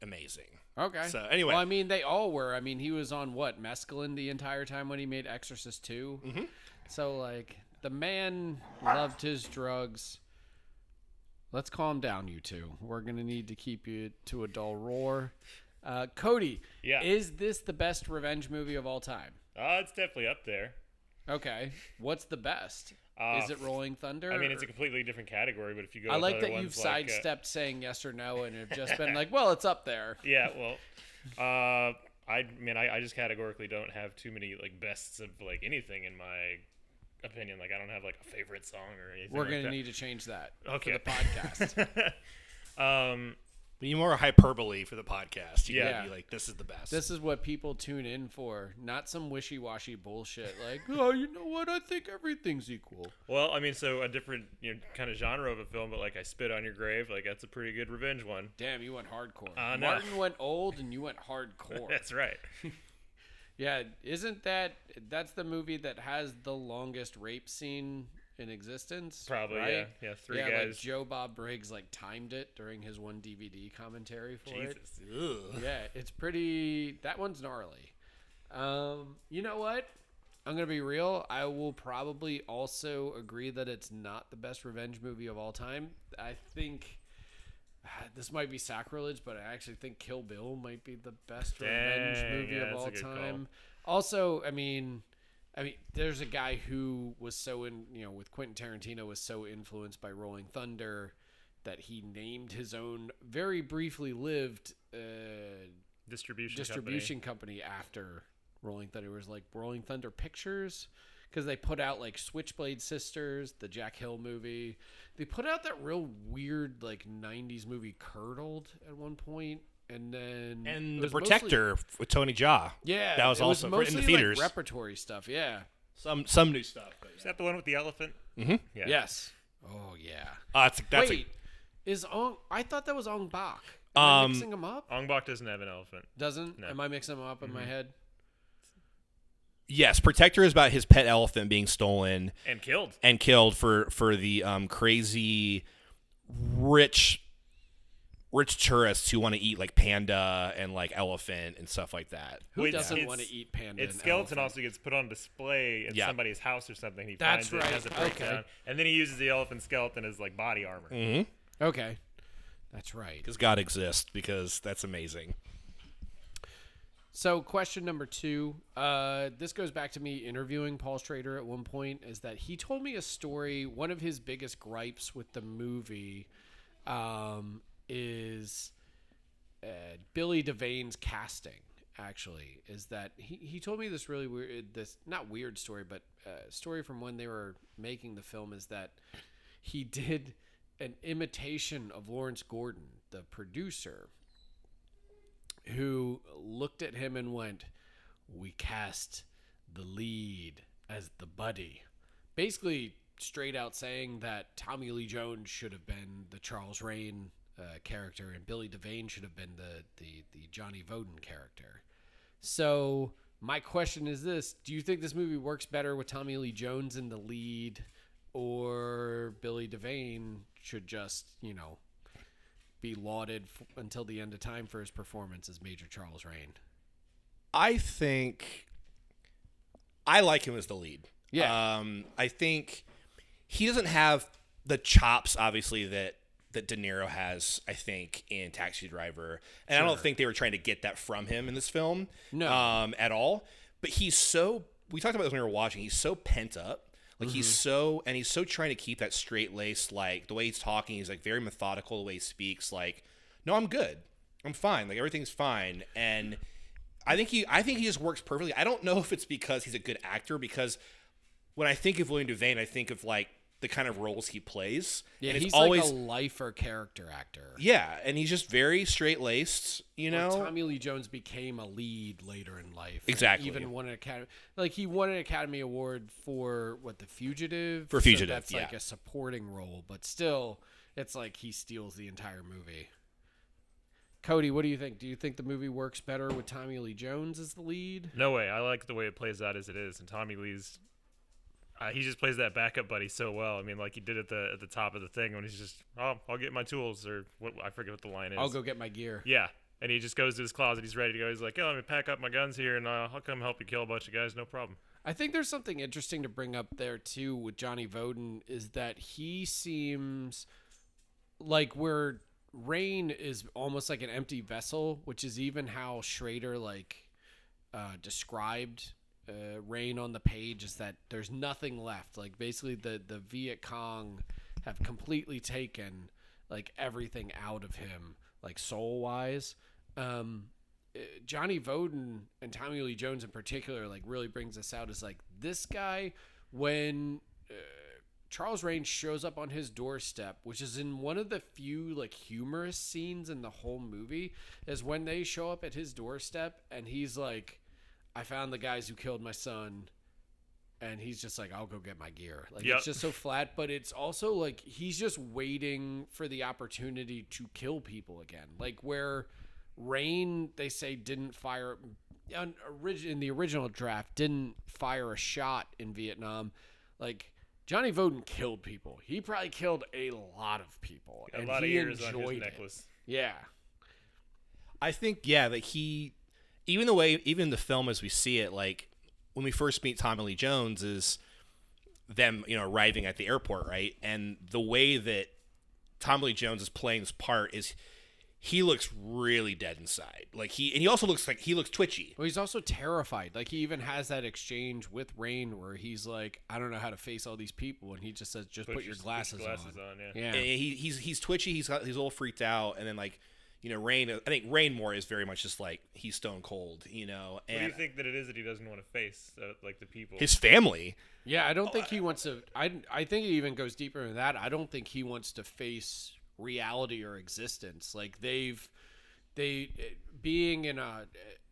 amazing. Okay. So anyway. Well, I mean, they all were. I mean, he was on what? Mescaline the entire time when he made Exorcist 2. Mm-hmm. So like the man loved his drugs. Let's calm down, you two. We're going to need to keep you to a dull roar. Cody, yeah. Is this the best revenge movie of all time? It's definitely up there. Okay. What's the best? Is it Rolling Thunder? I mean, it's a completely different category, but if you go, I like that you've sidestepped saying yes or no and have just been like, well, it's up there. Yeah, well, I mean, I just categorically don't have too many like bests of like anything in my opinion. Like, I don't have like a favorite song or anything. We're gonna need to change that. Okay. For the podcast. But you more hyperbole for the podcast. You gotta be like, this is the best. This is what people tune in for, not some wishy-washy bullshit like, oh, you know what? I think everything's equal. Well, I mean, so a different kind of genre of a film, but like I Spit on Your Grave, like that's a pretty good revenge one. Damn, you went hardcore. Martin went old and you went hardcore. That's right. Yeah, isn't that's the movie that has the longest rape scene in existence, probably, right? yeah, three guys. Like Joe Bob Briggs like timed it during his one DVD commentary for Jesus. It. Yeah, it's pretty. That one's gnarly. You know what? I'm gonna be real. I will probably also agree that it's not the best revenge movie of all time. I think this might be sacrilege, but I actually think Kill Bill might be the best revenge movie of all time. Call. Also, I mean, there's a guy who was so with Quentin Tarantino, was so influenced by Rolling Thunder that he named his own very briefly lived distribution company after Rolling Thunder. It was like Rolling Thunder Pictures, because they put out like Switchblade Sisters, the Jack Hill movie. They put out that real weird like 90s movie Curdled at one point. And then The Protector with Tony Jaa. Yeah, that was also in the theaters. Like repertory stuff. Yeah, some new stuff. Yeah. Is that the one with the elephant? Mm-hmm. Yeah. Yes. Oh yeah. I thought that was Ong Bak. Am I mixing them up? Ong Bak doesn't have an elephant. Doesn't? No. Am I mixing them up in my head? Yes, Protector is about his pet elephant being stolen and killed for the crazy rich tourists who want to eat like panda and like elephant and stuff like that. Who doesn't want to eat panda? Its skeleton also gets put on display in somebody's house or something. He finds it and has a breakdown, and then he uses the elephant skeleton as like body armor. Mm-hmm. Okay, that's right. Because God exists. Because that's amazing. So question number 2. This goes back to me interviewing Paul Schrader at one point. Is that he told me a story. One of his biggest gripes with the movie. Is Billy Devane's casting, actually, is that he told me this really weird, this not weird story, but a story from when they were making the film, is that he did an imitation of Lawrence Gordon, the producer, who looked at him and went, "We cast the lead as the buddy." Basically, straight out saying that Tommy Lee Jones should have been the Charles Rain character, and Billy Devane should have been the Johnny Voden character. So my question is this: do you think this movie works better with Tommy Lee Jones in the lead, or Billy Devane should just, you know, be lauded until the end of time for his performance as Major Charles Rain? I think I like him as the lead. Yeah. I think he doesn't have the chops, obviously, that De Niro has, I think, in Taxi Driver. And sure. I don't think they were trying to get that from him in this film at all. But he's so – we talked about this when we were watching. He's so pent up. Like, mm-hmm. He's so trying to keep that straight-laced, like, the way he's talking, he's, like, very methodical the way he speaks. Like, no, I'm good. I'm fine. Like, everything's fine. And I think he just works perfectly. I don't know if it's because he's a good actor, because when I think of William Devane, I think of, like, the kind of roles he plays. Yeah, and he's always like a lifer character actor. Yeah, and he's just very straight-laced, you know? Well, Tommy Lee Jones became a lead later in life. Exactly. Even won an Academy... Like, he won an Academy Award for, The Fugitive? For Fugitive, so that's like a supporting role, but still, it's like he steals the entire movie. Cody, what do you think? Do you think the movie works better with Tommy Lee Jones as the lead? No way. I like the way it plays out as it is, and Tommy Lee's... he just plays that backup buddy so well. I mean, like he did at the top of the thing when he's just, oh, I'll get my tools, or what, I forget what the line is. I'll go get my gear. Yeah. And he just goes to his closet. He's ready to go. He's like, oh, let me pack up my guns here, and I'll come help you kill a bunch of guys. No problem. I think there's something interesting to bring up there, too, with Johnny Voden is that he seems like where Rain is almost like an empty vessel, which is even how Schrader described Rain on the page, is that there's nothing left. Like basically the Viet Cong have completely taken like everything out of him, like soul wise. Johnny Voden and Tommy Lee Jones in particular, like really brings this out as like this guy, when Charles Rain shows up on his doorstep, which is in one of the few like humorous scenes in the whole movie, is when they show up at his doorstep and he's like, I found the guys who killed my son, and he's just like, I'll go get my gear. Like, yep. It's just so flat, but it's also like he's just waiting for the opportunity to kill people again. Like where Rain, they say, didn't fire a shot in Vietnam. Like Johnny Voden killed people. He probably killed a lot of people. A lot of years on his necklace. Yeah. I think, yeah, that he... Even the film as we see it, like when we first meet Tommy Lee Jones is them, you know, arriving at the airport, right? And the way that Tommy Lee Jones is playing this part is he looks really dead inside. Like he also looks like he looks twitchy. Well, he's also terrified. Like he even has that exchange with Rain where he's like, I don't know how to face all these people, and he just says, just put your glasses on. Yeah. And he's twitchy. He's all freaked out, and then like. You know, Rain, I think Rain more is very much just like he's stone cold, you know. And what do you think that it is that he doesn't want to face, like, the people? His family. Yeah, I don't think he wants to. I think it even goes deeper than that. I don't think he wants to face reality or existence. Like, they being in a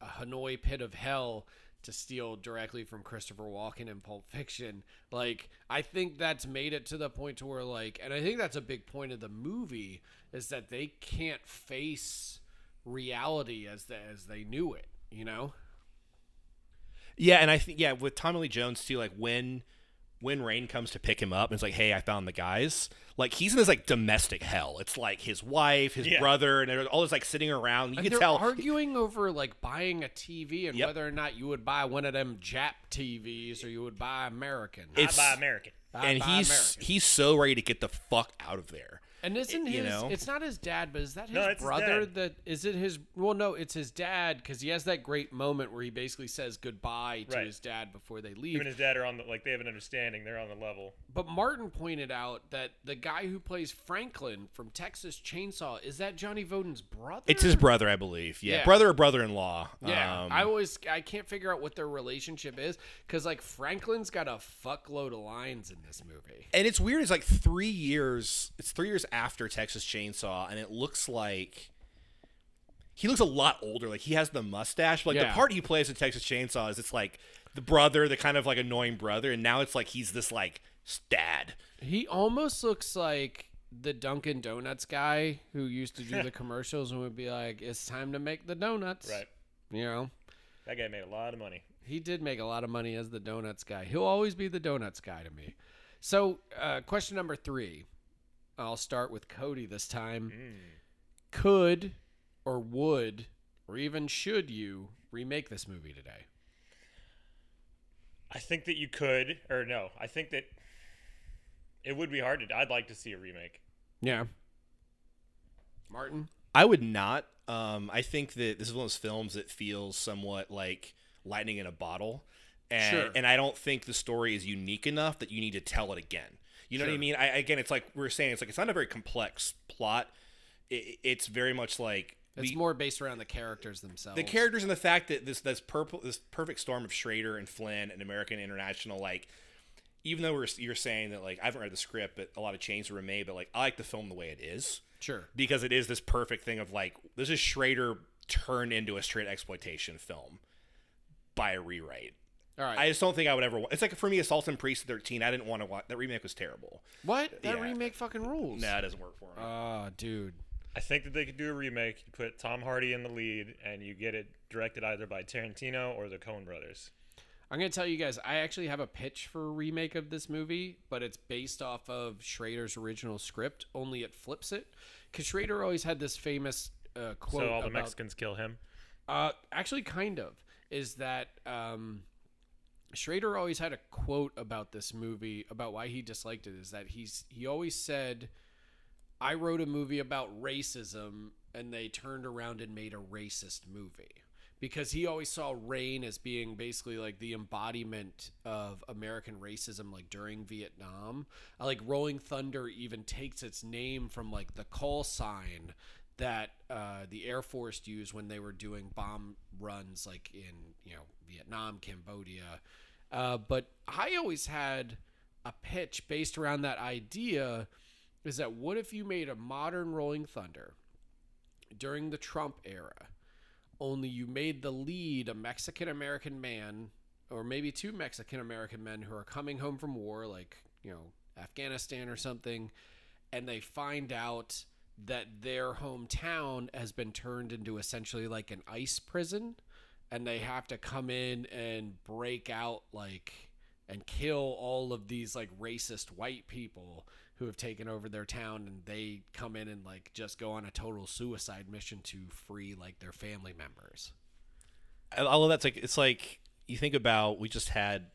Hanoi pit of hell, to steal directly from Christopher Walken in Pulp Fiction. Like, I think that's made it to the point to where, like, and I think that's a big point of the movie, is that they can't face reality as they knew it, you know? Yeah, and I think, yeah, with Tommy Lee Jones, too, like, when Rain comes to pick him up and it's like, hey, I found the guys, like, he's in this, like, domestic hell. It's, like, his wife, his brother, and all this, like, sitting around. You can tell. Arguing over, like, buying a TV and whether or not you would buy one of them Jap TVs or you would buy American. I buy American. And he's so ready to get the fuck out of there. And isn't his, you know? It's not his dad, but is that his brother? It's his dad, because he has that great moment where he basically says goodbye to his dad before they leave. Him and his dad are on the, like, they have an understanding. They're on the level. But Martin pointed out that the guy who plays Franklin from Texas Chainsaw, is that Johnny Voden's brother? It's his brother, I believe. Yeah. Brother or brother-in-law. Yeah. I can't figure out what their relationship is, because, like, Franklin's got a fuckload of lines in this movie. And it's weird. It's like 3 years. It's 3 years after Texas Chainsaw, and it looks like he looks a lot older. Like he has the mustache. But the part he plays in Texas Chainsaw is it's like the brother, the kind of like annoying brother, and now it's like he's this like dad. He almost looks like the Dunkin' Donuts guy who used to do the commercials and would be like, it's time to make the donuts. Right. You know? That guy made a lot of money. He did make a lot of money as the donuts guy. He'll always be the donuts guy to me. So question number 3. I'll start with Cody this time. Could or would or even should you remake this movie today? I think that you could, or no, I think that it would be hard to, I'd like to see a remake. Yeah. Martin? I would not. I think that this is one of those films that feels somewhat like lightning in a bottle. And, and I don't think the story is unique enough that you need to tell it again. You know what I mean? Again, it's like we were saying, it's like, it's not a very complex plot. It's very much like, it's more based around the characters themselves. The characters and the fact that this perfect storm of Schrader and Flynn and American International, like, even though you're saying that, like, I haven't read the script, but a lot of changes were made, but, like, I like the film the way it is. Sure. Because it is this perfect thing of, like, this is Schrader turned into a straight exploitation film by a rewrite. All right. I just don't think I would ever want... It's like, for me, Assault and Priest 13, I didn't want to watch... That remake was terrible. What? That remake fucking rules. Nah, it doesn't work for me. Oh, dude. I think that they could do a remake. You put Tom Hardy in the lead, and you get it directed either by Tarantino or the Coen brothers. I'm going to tell you guys, I actually have a pitch for a remake of this movie, but it's based off of Schrader's original script, only it flips it. Because Schrader always had this famous quote. So all the Mexicans kill him? Actually, kind of. Is that Schrader always had a quote about this movie, about why he disliked it, is that he always said... I wrote a movie about racism, and they turned around and made a racist movie, because he always saw Rain as being basically like the embodiment of American racism, like during Vietnam. Like Rolling Thunder even takes its name from like the call sign that the Air Force used when they were doing bomb runs, like in, you know, Vietnam, Cambodia. But I always had a pitch based around that idea. Is that what if you made a modern Rolling Thunder during the Trump era, only you made the lead a Mexican-American man, or maybe two Mexican-American men who are coming home from war, like, you know, Afghanistan or something, and they find out that their hometown has been turned into essentially like an ICE prison, and they have to come in and break out, like, and kill all of these like racist white people who have taken over their town, and they come in and like just go on a total suicide mission to free like their family members. Although that's like, it's like you think about, we just had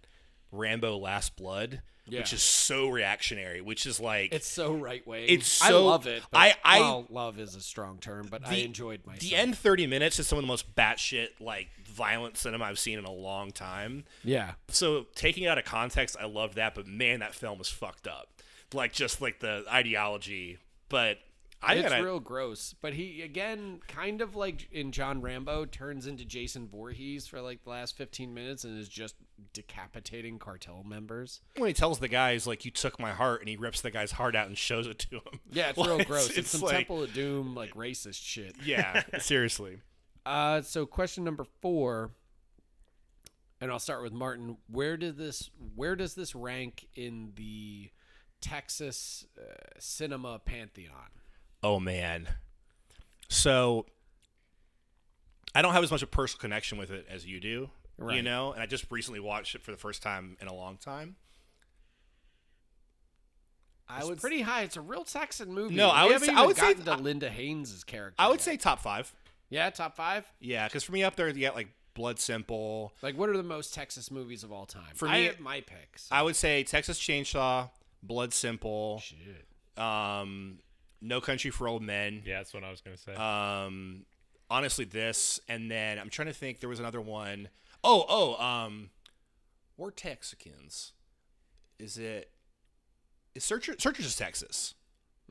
Rambo Last Blood, which is so reactionary, which is like, it's so right wing. It's so, I love it. I well, love is a strong term, but I enjoyed myself. The end 30 minutes is some of the most batshit like violent cinema I've seen in a long time. Yeah. So taking it out of context, I loved that, but man, that film was fucked up. Like just like the ideology, but it's real gross. But he, again, kind of like in John Rambo, turns into Jason Voorhees for like the last 15 minutes and is just decapitating cartel members. When he tells the guys like, you took my heart, and he rips the guy's heart out and shows it to him. Yeah, it's real gross. It's some like, Temple of Doom, like racist shit. Yeah, seriously. So question number 4, and I'll start with Martin. Where does this rank in the Texas cinema pantheon? Oh man, so I don't have as much of a personal connection with it as you do, right? You know, and I just recently watched it for the first time in a long time. It's pretty high. It's a real Texan movie. No, I would say to Linda Haynes's character. I would say top 5. Yeah, top 5. Yeah, because for me up there, you got like Blood Simple. Like, what are the most Texas movies of all time? For me, my picks. I would say Texas Chainsaw. Blood Simple. Shit. No Country for Old Men. Yeah, that's what I was going to say. Honestly, this. And then I'm trying to think. There was another one. We're Texicans. Is it... Is Searchers is Texas.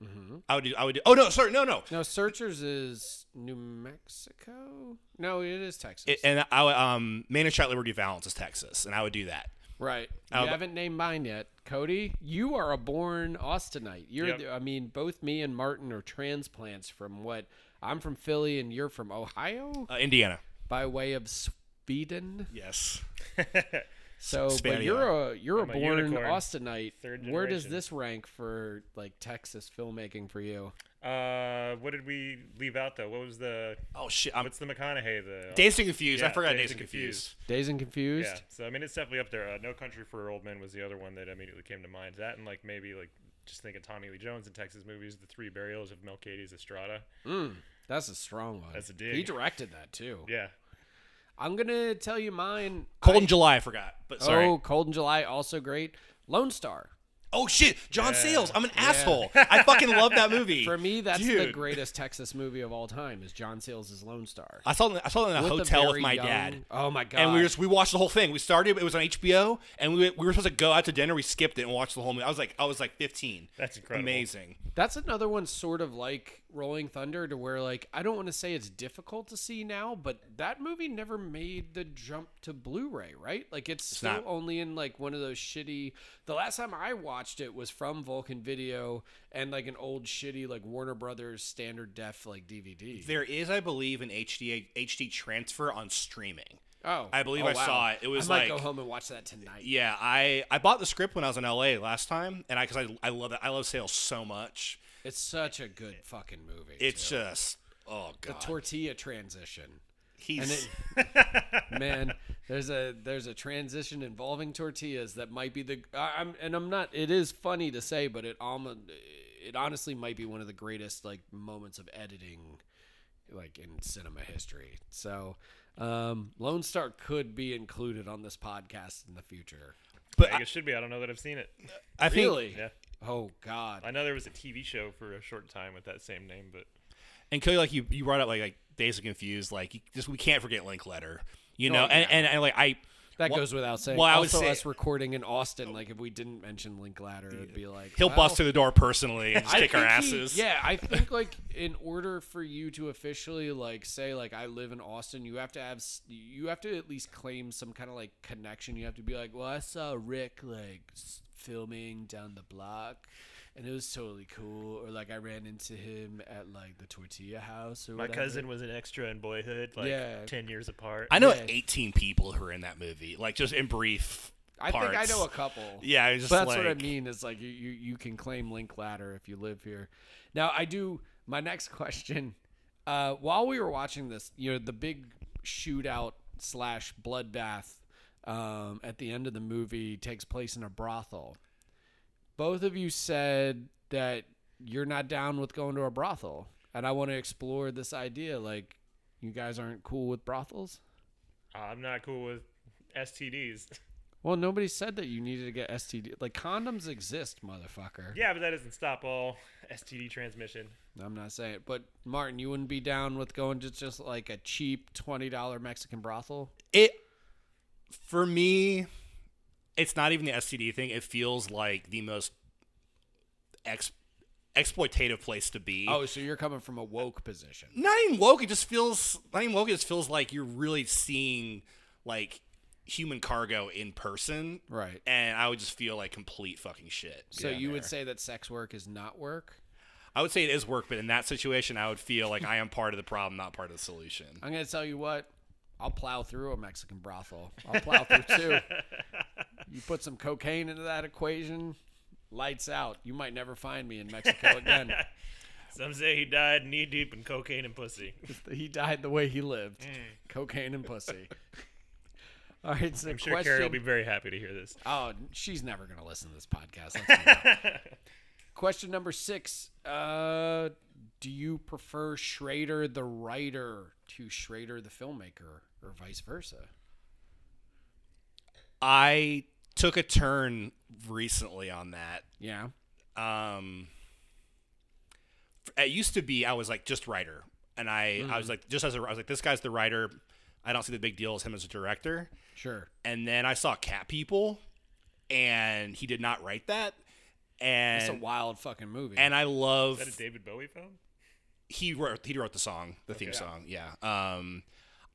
Mm-hmm. I would do... Oh, no. Sorry. No. No, Searchers is New Mexico? No, it is Texas. Man and Shot Liberty Valance is Texas. And I would do that. Right. I haven't named mine yet. Cody, you are a born Austinite. I mean, both me and Martin are transplants from what... I'm from Philly and you're from Ohio? Indiana. By way of Sweden? Yes. So, Spania. But you're a born unicorn. Austinite. Where does this rank for like Texas filmmaking for you? What did we leave out though? What was the? Oh shit! What's the McConaughey? The Dazed and Confused. Yeah, I forgot Dazed and Confused. Dazed and Confused. Yeah. So I mean, it's definitely up there. No Country for Old Men was the other one that immediately came to mind. That and like maybe like just thinking Tommy Lee Jones in Texas movies, The Three Burials of Melquiades Estrada. Mm, that's a strong one. That's a dig. He directed that too. Yeah. I'm going to tell you mine. Cold in July, I forgot. But sorry. Oh, Cold in July, also great. Lone Star. Oh, shit. John Sayles. I'm an asshole. I fucking love that movie. For me, that's the greatest Texas movie of all time is John Sayles' Lone Star. I saw it in a hotel with my dad. Oh, my God. And we watched the whole thing. We started. It was on HBO. And we were supposed to go out to dinner. We skipped it and watched the whole movie. I was like 15. That's incredible. Amazing. That's another one sort of like Rolling Thunder to where like I don't want to say it's difficult to see now, but that movie never made the jump to Blu-ray, right? Like it's still not. Only in like one of those shitty. The last time I watched it was from Vulcan Video and like an old shitty like Warner Brothers standard def like DVD. There is, I believe, an HD transfer on streaming. Oh, I believe I saw it. It was I might go home and watch that tonight. Yeah, I bought the script when I was in LA last time, and because I love it. I love Sayles so much. It's such a good fucking movie. It's too. Just, oh, God. The tortilla transition. Man, there's a transition involving tortillas that might be it is funny to say, but it honestly might be one of the greatest like moments of editing like in cinema history. So, Lone Star could be included on this podcast in the future. But I think it should be. I don't know that I've seen it. Really? Yeah. Oh, God. I know there was a TV show for a short time with that same name, but... And Cody, like, you brought up, like Dazed and Confused, like, we can't forget Linkletter, you know? Yeah. And like, I... That goes without saying. Well, I would say us recording in Austin, like, if we didn't mention Linklater, it would be like... He'll bust through the door personally and just kick our asses. I think, like, in order for you to officially, like, say, like, I live in Austin, you have to at least claim some kind of, like, connection. You have to be like, well, I saw Rick, like... filming down the block and it was totally cool, or like I ran into him at like the tortilla house or whatever. My cousin was an extra in Boyhood, like 10 years apart. I know 18 people who are in that movie, like just in brief parts. I think I know a couple. Yeah, just, but that's like... what I mean is like you can claim Linklater if you live here. Now I do my next question. While we were watching this, the big shootout / bloodbath at the end of the movie takes place in a brothel. Both of you said that you're not down with going to a brothel, and I want to explore this idea. Like, you guys aren't cool with brothels? I'm not cool with STDs. Well, nobody said that you needed to get STD. Like, condoms exist, motherfucker. Yeah, but that doesn't stop all STD transmission. I'm not saying it. But, Martin, you wouldn't be down with going to just like a cheap $20 Mexican brothel? For me, it's not even the STD thing. It feels like the most exploitative place to be. Oh, so you're coming from a woke position. Not even woke. It just feels like you're really seeing like human cargo in person. Right. And I would just feel like complete fucking shit. So you would say that sex work is not work? I would say it is work, but in that situation, I would feel like I am part of the problem, not part of the solution. I'm going to tell you what. I'll plow through a Mexican brothel. I'll plow through two. You put some cocaine into that equation, lights out. You might never find me in Mexico again. Some say he died knee deep in cocaine and pussy. He died the way he lived. Cocaine and pussy. All right, so I'm sure Carrie will be very happy to hear this. Oh, she's never going to listen to this podcast. Question number 6. Do you prefer Schrader the writer to Schrader the filmmaker, or vice versa? I took a turn recently on that. Yeah. It used to be I was like just writer, and I was like this guy's the writer. I don't see the big deal as him as a director. Sure. And then I saw Cat People, and he did not write that. And it's a wild fucking movie. And I love. Is that a David Bowie film? He wrote the song, theme song. Yeah.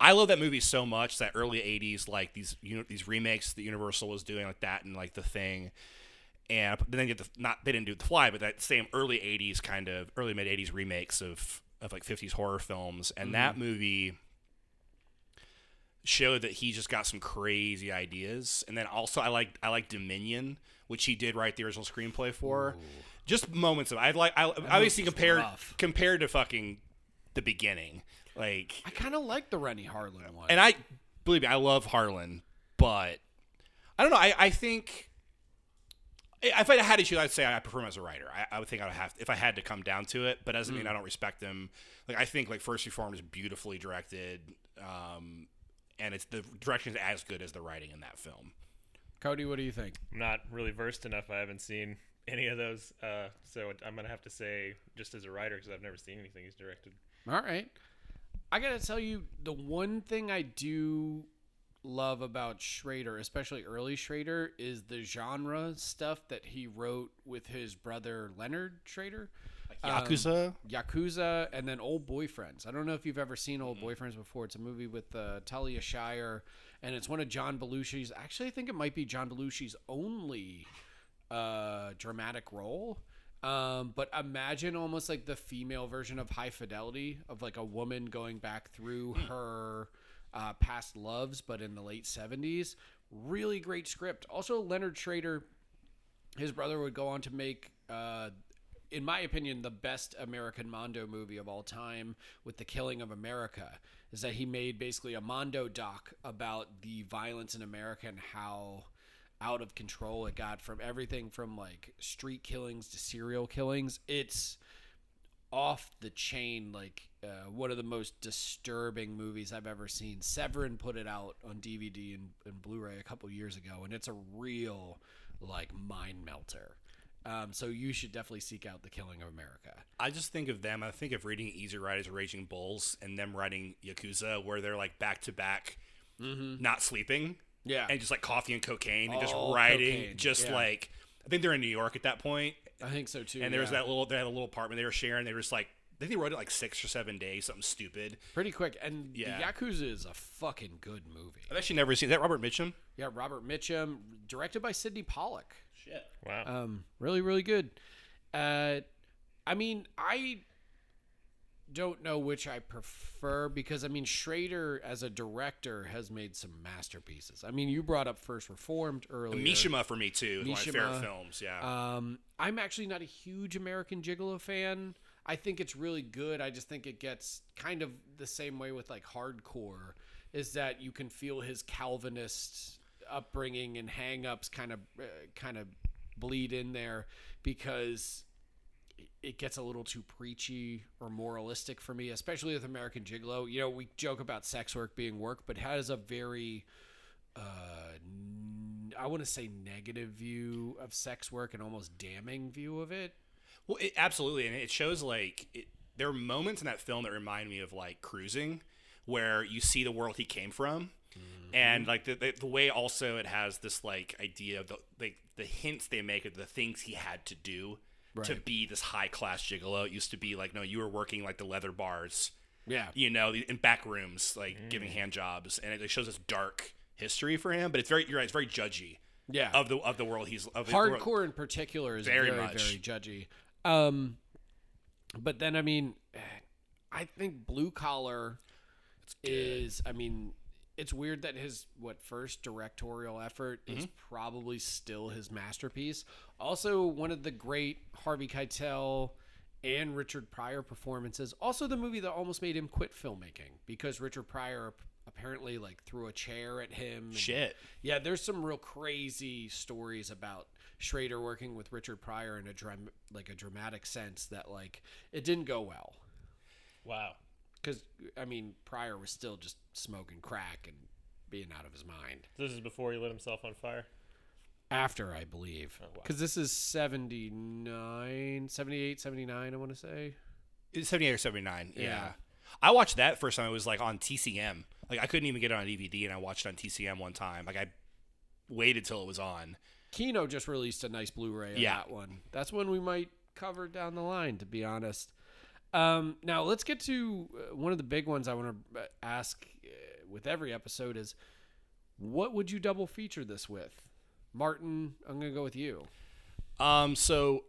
I love that movie so much. That early '80s, like these remakes that Universal was doing, like that and like The Thing, and then they didn't do The Fly, but that same early '80s kind of early mid '80s remakes of like '50s horror films, and that movie show that he just got some crazy ideas. And then also I like Dominion, which he did write the original screenplay for. Ooh. Just moments of obviously compared to fucking the beginning. Like I kind of like the Rennie Harlan one. And I believe me, I love Harlan, but I don't know. I think if I had to choose, I'd say I prefer him as a writer. I would think I would have, if I had to come down to it, but doesn't mean I don't respect him. Like I think like First Reformed is beautifully directed, and it's the direction is as good as the writing in that film. Cody, what do you think? I'm not really versed enough. I haven't seen any of those, so I'm gonna have to say just as a writer because I've never seen anything he's directed. All right, I gotta tell you the one thing I do love about Schrader, especially early Schrader, is the genre stuff that he wrote with his brother Leonard Schrader. Yakuza, and then Old Boyfriends. I don't know if you've ever seen Old Boyfriends before. It's a movie with Talia Shire, and it's one of John Belushi's. Actually, I think it might be John Belushi's only dramatic role. But imagine almost like the female version of High Fidelity, of like a woman going back through her past loves, but in the late 70s. Really great script. Also, Leonard Schrader, his brother, would go on to make... in my opinion, the best American Mondo movie of all time, with The Killing of America, is that he made basically a Mondo doc about the violence in America and how out of control it got, from everything from like street killings to serial killings. It's off the chain, like one of the most disturbing movies I've ever seen. Severin put it out on DVD and Blu-ray a couple years ago, and it's a real like mind melter. So you should definitely seek out The Killing of America. I just think of them. I think of reading Easy Riders or Raging Bulls and them writing Yakuza, where they're like back to back, not sleeping. Yeah. And just like coffee and cocaine and just writing. Cocaine. Just like, I think they're in New York at that point. I think so too. And there was they had a little apartment they were sharing. They were just like, I think they wrote it like 6 or 7 days, something stupid. Pretty quick. And the Yakuza is a fucking good movie. I've actually never seen that. Robert Mitchum? Yeah, Robert Mitchum, directed by Sidney Pollack. Shit. Wow. Really, really good. I mean, I don't know which I prefer because, I mean, Schrader as a director has made some masterpieces. I mean, you brought up First Reformed earlier. Mishima for me, too. Mishima. One of my favorite films, yeah. I'm actually not a huge American Gigolo fan. I think it's really good. I just think it gets kind of the same way with like Hardcore, is that you can feel his Calvinist upbringing and hang-ups kind of bleed in there, because it gets a little too preachy or moralistic for me, especially with American Gigolo. You know, we joke about sex work being work, but has a very I want to say negative view of sex work, and almost damning view of it. Well, absolutely, and it shows, like, there are moments in that film that remind me of, like, Cruising, where you see the world he came from, and, like, the way also it has this, like, idea of the hints they make of the things he had to do to be this high-class gigolo. It used to be, like, no, you were working, like, the leather bars, you know, in back rooms, like, giving hand jobs, and it shows this dark history for him, but it's very, you're right, it's very judgy of the world he's... of Hardcore world, in particular is very, very judgy. But then, I mean, I think Blue Collar is, I mean, it's weird that his, first directorial effort is probably still his masterpiece. Also, one of the great Harvey Keitel and Richard Pryor performances. Also, the movie that almost made him quit filmmaking, because Richard Pryor apparently, like, threw a chair at him. Shit. Yeah, there's some real crazy stories about Schrader working with Richard Pryor in a dramatic sense that, like, it didn't go well. Wow. Because, I mean, Pryor was still just smoking crack and being out of his mind. This is before he lit himself on fire? After, I believe. Oh, wow. Because this is 79, I want to say. It's 78 or 79, yeah. I watched that first time. It was, like, on TCM. Like, I couldn't even get it on DVD, and I watched it on TCM one time. Like, I waited till it was on. Kino just released a nice Blu-ray of that one. That's one we might cover down the line, to be honest. Now, let's get to one of the big ones I want to ask with every episode is, what would you double feature this with? Martin, I'm going to go with you. So,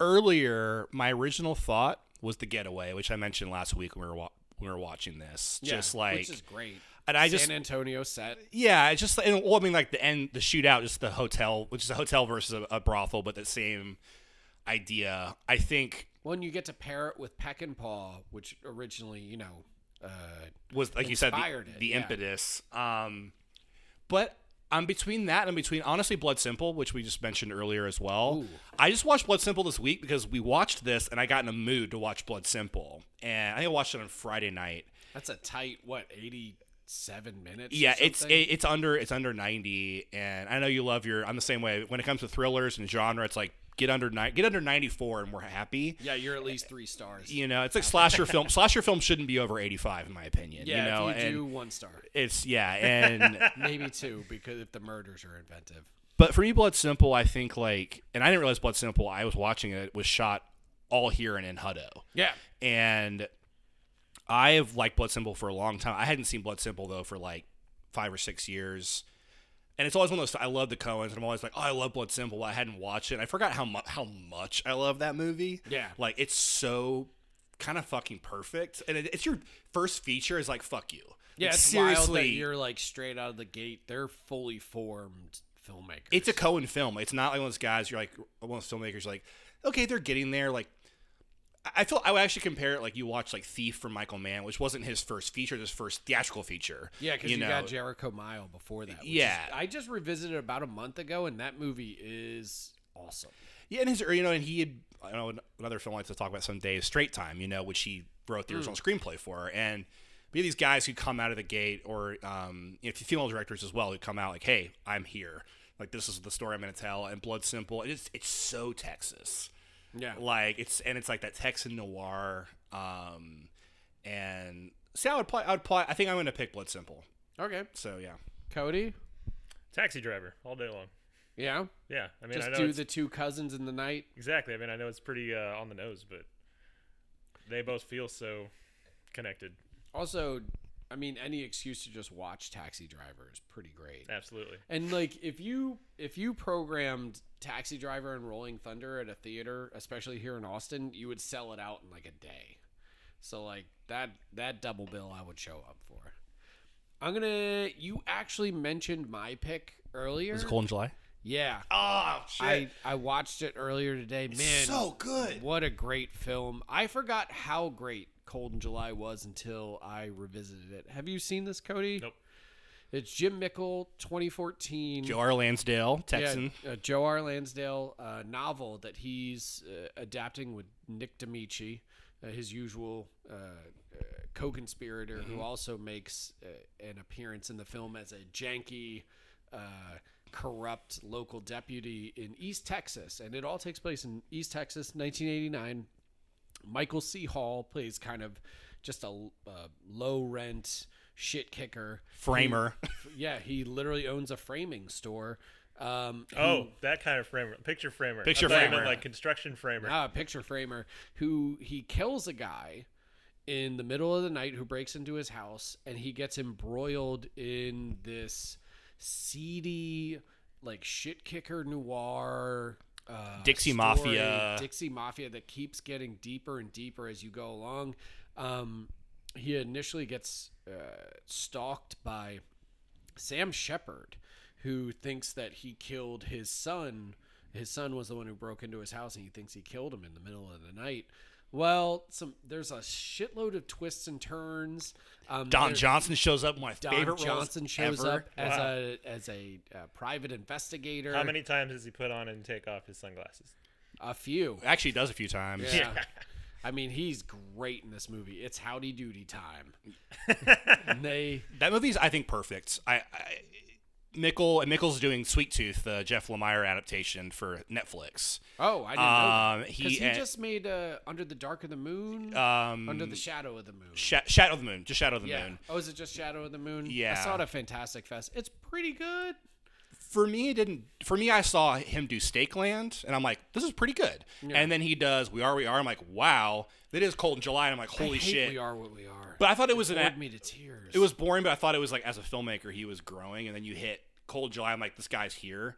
earlier, my original thought was The Getaway, which I mentioned last week when we were we were watching this. Yeah, just like, which is great. And I just San Antonio set. Yeah, it's just, and, well, I mean, like the end, the shootout, just the hotel, which is a hotel versus a brothel, but the same idea. I think when you get to pair it with Peckinpah, which originally, you know, was like you said, the impetus. But I'm between that and between, honestly, Blood Simple, which we just mentioned earlier as well. Ooh. I just watched Blood Simple this week because we watched this and I got in a mood to watch Blood Simple. And I think I watched it on Friday night. That's a tight, what, 87 minutes? Yeah, it's under 90. And I know you love your, I'm the same way. When it comes to thrillers and genre, it's like, Get under 94 and we're happy. Yeah, you're at least 3 stars. You know, it's like slasher film. Slasher film shouldn't be over 85 in my opinion. Yeah, you know, if you do 1 star. It's and maybe 2 because if the murders are inventive. But for me, Blood Simple, I think like, and I didn't realize Blood Simple, I was watching it, was shot all here and in Hutto. Yeah. And I have liked Blood Simple for a long time. I hadn't seen Blood Simple though for like 5 or 6 years. And it's always one of those, I love the Coens, and I'm always like, oh, I love Blood Simple. I hadn't watched it. And I forgot how much I love that movie. Yeah. Like, it's so kind of fucking perfect. And it's your first feature is like, fuck you. Yeah, like, it's seriously, wild that you're like straight out of the gate. They're fully formed filmmakers. It's a Coen film. It's not like one of those guys, you're like, one of those filmmakers, like, okay, they're getting there. Like, I feel I would actually compare it like you watch like Thief from Michael Mann, which wasn't his first feature, his first theatrical feature. Yeah, because you got Jericho Mile before that. Yeah. I just revisited about a month ago, and that movie is awesome. Yeah, and his, you know, and he had, I don't know, another film I like to talk about someday is Straight Time, you know, which he wrote the original screenplay for. And we have these guys who come out of the gate, or you know, female directors as well, who come out like, hey, I'm here. Like, this is the story I'm going to tell. And Blood Simple, it's so Texas. Yeah, like it's like that Texan noir, and see, I would play. I think I'm gonna pick Blood Simple. Okay, so yeah, Cody, Taxi Driver all day long. Yeah, yeah. I mean, just I know do the two cousins in the night. Exactly. I mean, I know it's pretty on the nose, but they both feel so connected. Also, I mean, any excuse to just watch Taxi Driver is pretty great. Absolutely. And like, if you programmed Taxi Driver and Rolling Thunder at a theater, especially here in Austin, you would sell it out in like a day. So like that double bill I would show up for. You actually mentioned my pick earlier. Is it Cold in July? Yeah. Oh shit. I watched it earlier today. Man, it's so good. What a great film. I forgot how great Cold in July was until I revisited it. Have you seen this, Cody? Nope. It's Jim Mickle, 2014. Joe R. Lansdale, Texan. Yeah, Joe R. Lansdale novel that he's adapting with Nick Amici, his usual co-conspirator, who also makes an appearance in the film as a janky, corrupt local deputy in East Texas. And it all takes place in East Texas, 1989. Michael C. Hall plays kind of just a low-rent shit kicker framer. He literally owns a framing store. That kind of framer, picture framer, like construction framer. Picture framer who he kills a guy in the middle of the night who breaks into his house, and he gets embroiled in this seedy, like shit kicker noir. Dixie Mafia that keeps getting deeper and deeper as you go along. He initially gets stalked by Sam Shepard, who thinks that he killed his son. His son was the one who broke into his house, and he thinks he killed him in the middle of the night. Well, there's a shitload of twists and turns. Don Johnson shows up as a private investigator. How many times does he put on and take off his sunglasses? A few. Actually, he does a few times. Yeah. I mean, he's great in this movie. It's Howdy Doody time. That movie's, I think, perfect. Mickle's doing Sweet Tooth, the Jeff Lemire adaptation for Netflix. Oh, I didn't know. Because he just made Under the Dark of the Moon, Under the Shadow of the Moon. Shadow of the Moon, just Shadow of the Moon. Oh, is it just Shadow of the Moon? Yeah. I saw it at Fantastic Fest. It's pretty good. For me, it didn't. For me, I saw him do Stakeland, and I'm like, this is pretty good. Yeah. And then he does We Are. I'm like, wow, that is Cold in July. And I'm like, holy shit. We Are What We Are. But I thought it was bored me to tears. It was boring, but I thought it was like, as a filmmaker, he was growing. And then you hit Cold July. I'm like, this guy's here.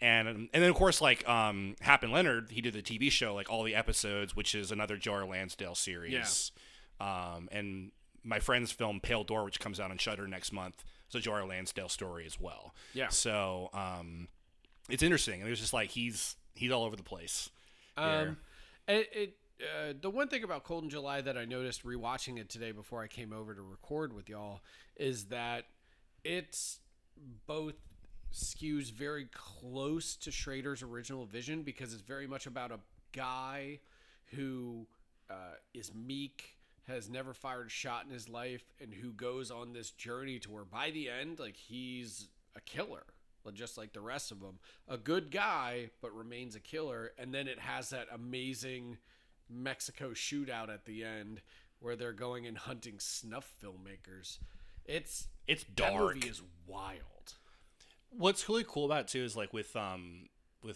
And then of course, like Hap and Leonard, he did the TV show, like all the episodes, which is another Joe R. Lansdale series. Yeah. And my friend's film Pale Door, which comes out on Shudder next month, is a Jory Lansdale story as well. Yeah. So it's interesting. And it was just like he's all over the place. The one thing about Cold in July that I noticed rewatching it today before I came over to record with y'all is that it's both skews very close to Schrader's original vision, because it's very much about a guy who is meek, has never fired a shot in his life, and who goes on this journey to where by the end, like, he's a killer, just like the rest of them. A good guy, but remains a killer. And then it has that amazing Mexico shootout at the end where they're going and hunting snuff filmmakers. It's dark. That movie is wild. What's really cool about it too is like with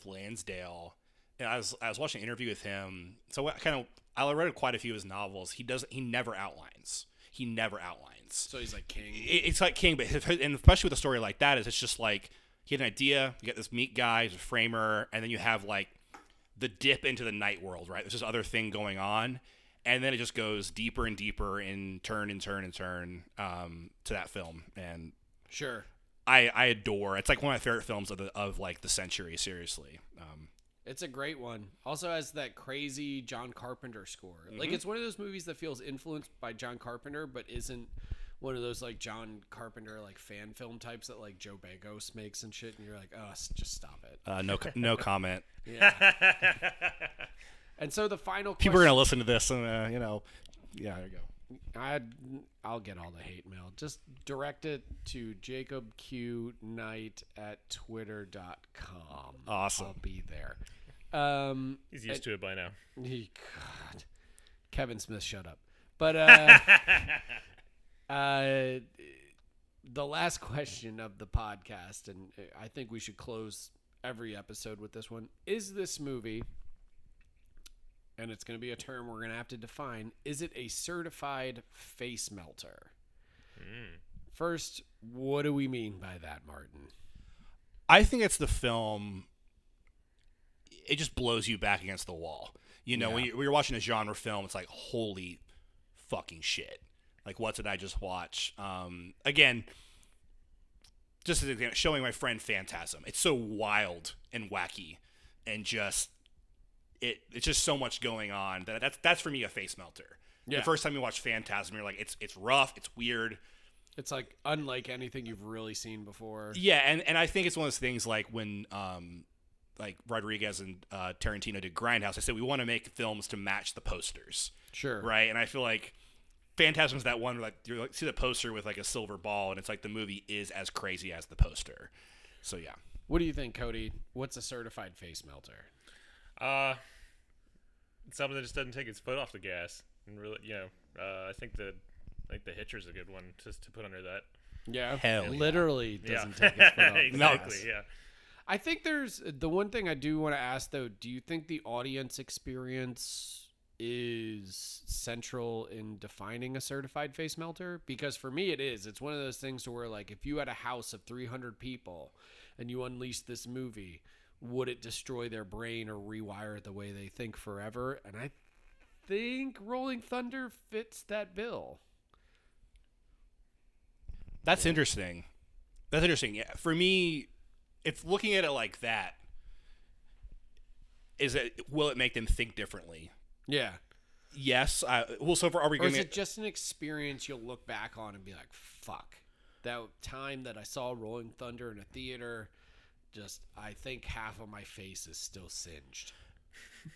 Lansdale, and I was watching an interview with him. So I read quite a few of his novels. He never outlines. He never outlines. So he's like King. It's like King, but and especially with a story like that, is it's just like you get an idea, you get this meat guy, he's a framer, and then you have like the dip into the night world, right? There's this other thing going on, and then it just goes deeper and deeper and turn to that film. And sure, I adore. It's like one of my favorite films of the century. Seriously, it's a great one. Also has that crazy John Carpenter score. Mm-hmm. Like it's one of those movies that feels influenced by John Carpenter, but isn't one of those like John Carpenter like fan film types that like Joe Bagos makes and shit, and you're like, oh, just stop it. No comment. Yeah. And so the final question, people are gonna listen to this, and yeah, there you go. I'll get all the hate mail. Just direct it to jacobqknight@twitter.com. Awesome. I'll be there. He's used to it by now. God, Kevin Smith, shut up. But. The last question of the podcast, and I think we should close every episode with this one, is this movie, and it's going to be a term we're going to have to define, is it a certified face melter? Mm. First, what do we mean by that, Martin? I think it's the film, it just blows you back against the wall. You know, yeah. when you're watching a genre film, it's like, holy fucking shit. Like, what did I just watch? Again, just as an example, showing my friend Phantasm. It's so wild and wacky, and just it's just so much going on that's for me a face melter. Yeah. The first time you watch Phantasm, you're like, it's rough, it's weird, it's like unlike anything you've really seen before. Yeah, and I think it's one of those things like when like Rodriguez and Tarantino did Grindhouse. I said we want to make films to match the posters. Sure. Right, and I feel like Phantasm's that one where like you see the poster with like a silver ball, and it's like the movie is as crazy as the poster. So yeah. What do you think, Cody? What's a certified face melter? Something that just doesn't take its foot off the gas, and really, I think the Hitcher's a good one just to put under that. Yeah, hell, literally doesn't take its foot off the gas. Exactly. Yeah. I think there's the one thing I do want to ask though. Do you think the audience experience is central in defining a certified face melter? Because for me it is. It's one of those things where like if you had a house of 300 people and you unleashed this movie, would it destroy their brain or rewire it the way they think forever? And I think Rolling Thunder fits that bill. That's interesting. That's interesting. Yeah. For me, if looking at it like that, will it make them think differently? Yeah. Yes. Is it just an experience you'll look back on and be like, fuck, that time that I saw Rolling Thunder in a theater, just I think half of my face is still singed.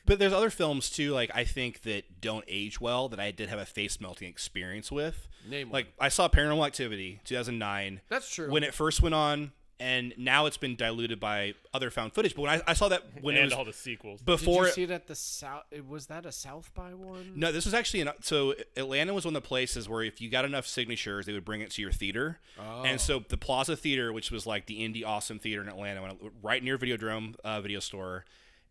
But there's other films too, like I think that don't age well that I did have a face melting experience with. Name one. Like I saw Paranormal Activity 2009. That's true. When it first went on. And now it's been diluted by other found footage. But when I saw that, when it was all the sequels before, did you see it at the South? Was that a South by one? No, this was actually so Atlanta was one of the places where if you got enough signatures, they would bring it to your theater. Oh. And so the Plaza Theater, which was like the indie awesome theater in Atlanta, right near Videodrome video store,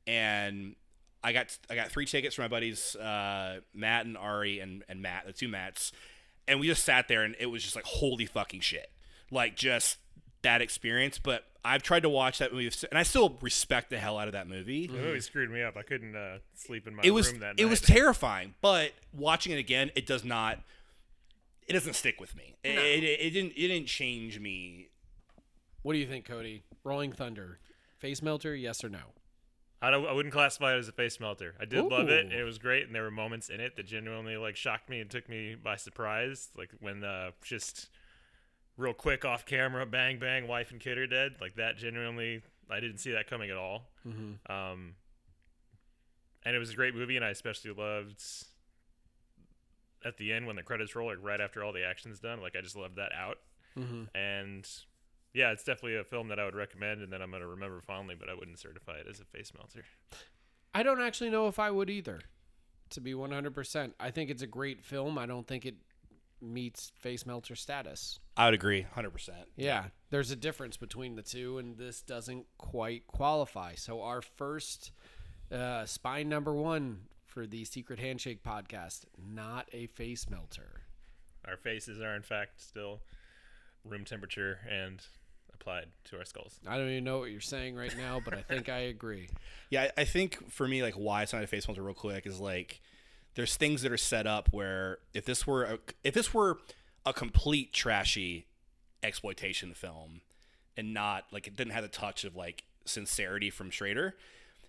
and I got 3 tickets for my buddies Matt and Ari and Matt, the 2 Matts, and we just sat there and it was just like holy fucking shit, like just. That experience, but I've tried to watch that movie, and I still respect the hell out of that movie. The movie screwed me up. I couldn't sleep in my room that night. It was terrifying, but watching it again, it does not. it doesn't stick with me. No. It didn't change me. What do you think, Cody? Rolling Thunder, face melter, yes or no? I wouldn't classify it as a face melter. I did love it, and it was great, and there were moments in it that genuinely like shocked me and took me by surprise, like when just real quick off camera, bang bang, wife and kid are dead. Like that genuinely, I didn't see that coming at all. Mm-hmm. And it was a great movie, and I especially loved at the end when the credits roll, like right after all the action's done. Like I just loved that out. Mm-hmm. And yeah, it's definitely a film that I would recommend and that I'm going to remember fondly, but I wouldn't certify it as a face melter. I don't actually know if I would either, to be 100%. I think it's a great film. I don't think it meets face melter status. I would agree 100%. Yeah, there's a difference between the two, and this doesn't quite qualify. So our first... spine number one for the Secret Handshake podcast, not a face melter. Our faces are, in fact, still room temperature and applied to our skulls. I don't even know what you're saying right now, but I think I agree. Yeah, I think for me, like, why it's not a face melter real quick is, like, there's things that are set up where if this were a complete trashy exploitation film and not, like, it didn't have the touch of, like, sincerity from Schrader...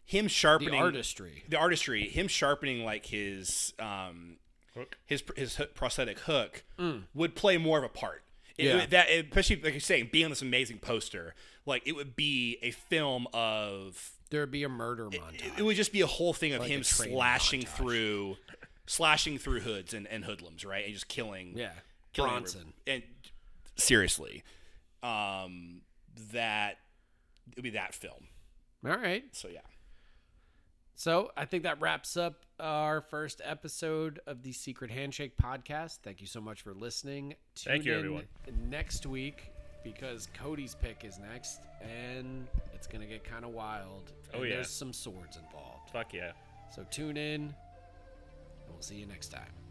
Him sharpening the artistry, him sharpening like his prosthetic hook would play more of a part. Especially like you're saying, being this amazing poster, like it would be a film of there'd be a murder montage. It would just be a whole thing of like him slashing through hoods and hoodlums, right, and just killing Bronson. And seriously, that it would be that film. All right, so yeah. So I think that wraps up our first episode of the Secret Handshake podcast. Thank you so much for listening. Thank you, everyone. Next week, because Cody's pick is next, and it's going to get kind of wild. Oh, and yeah. There's some swords involved. Fuck yeah. So tune in, and we'll see you next time.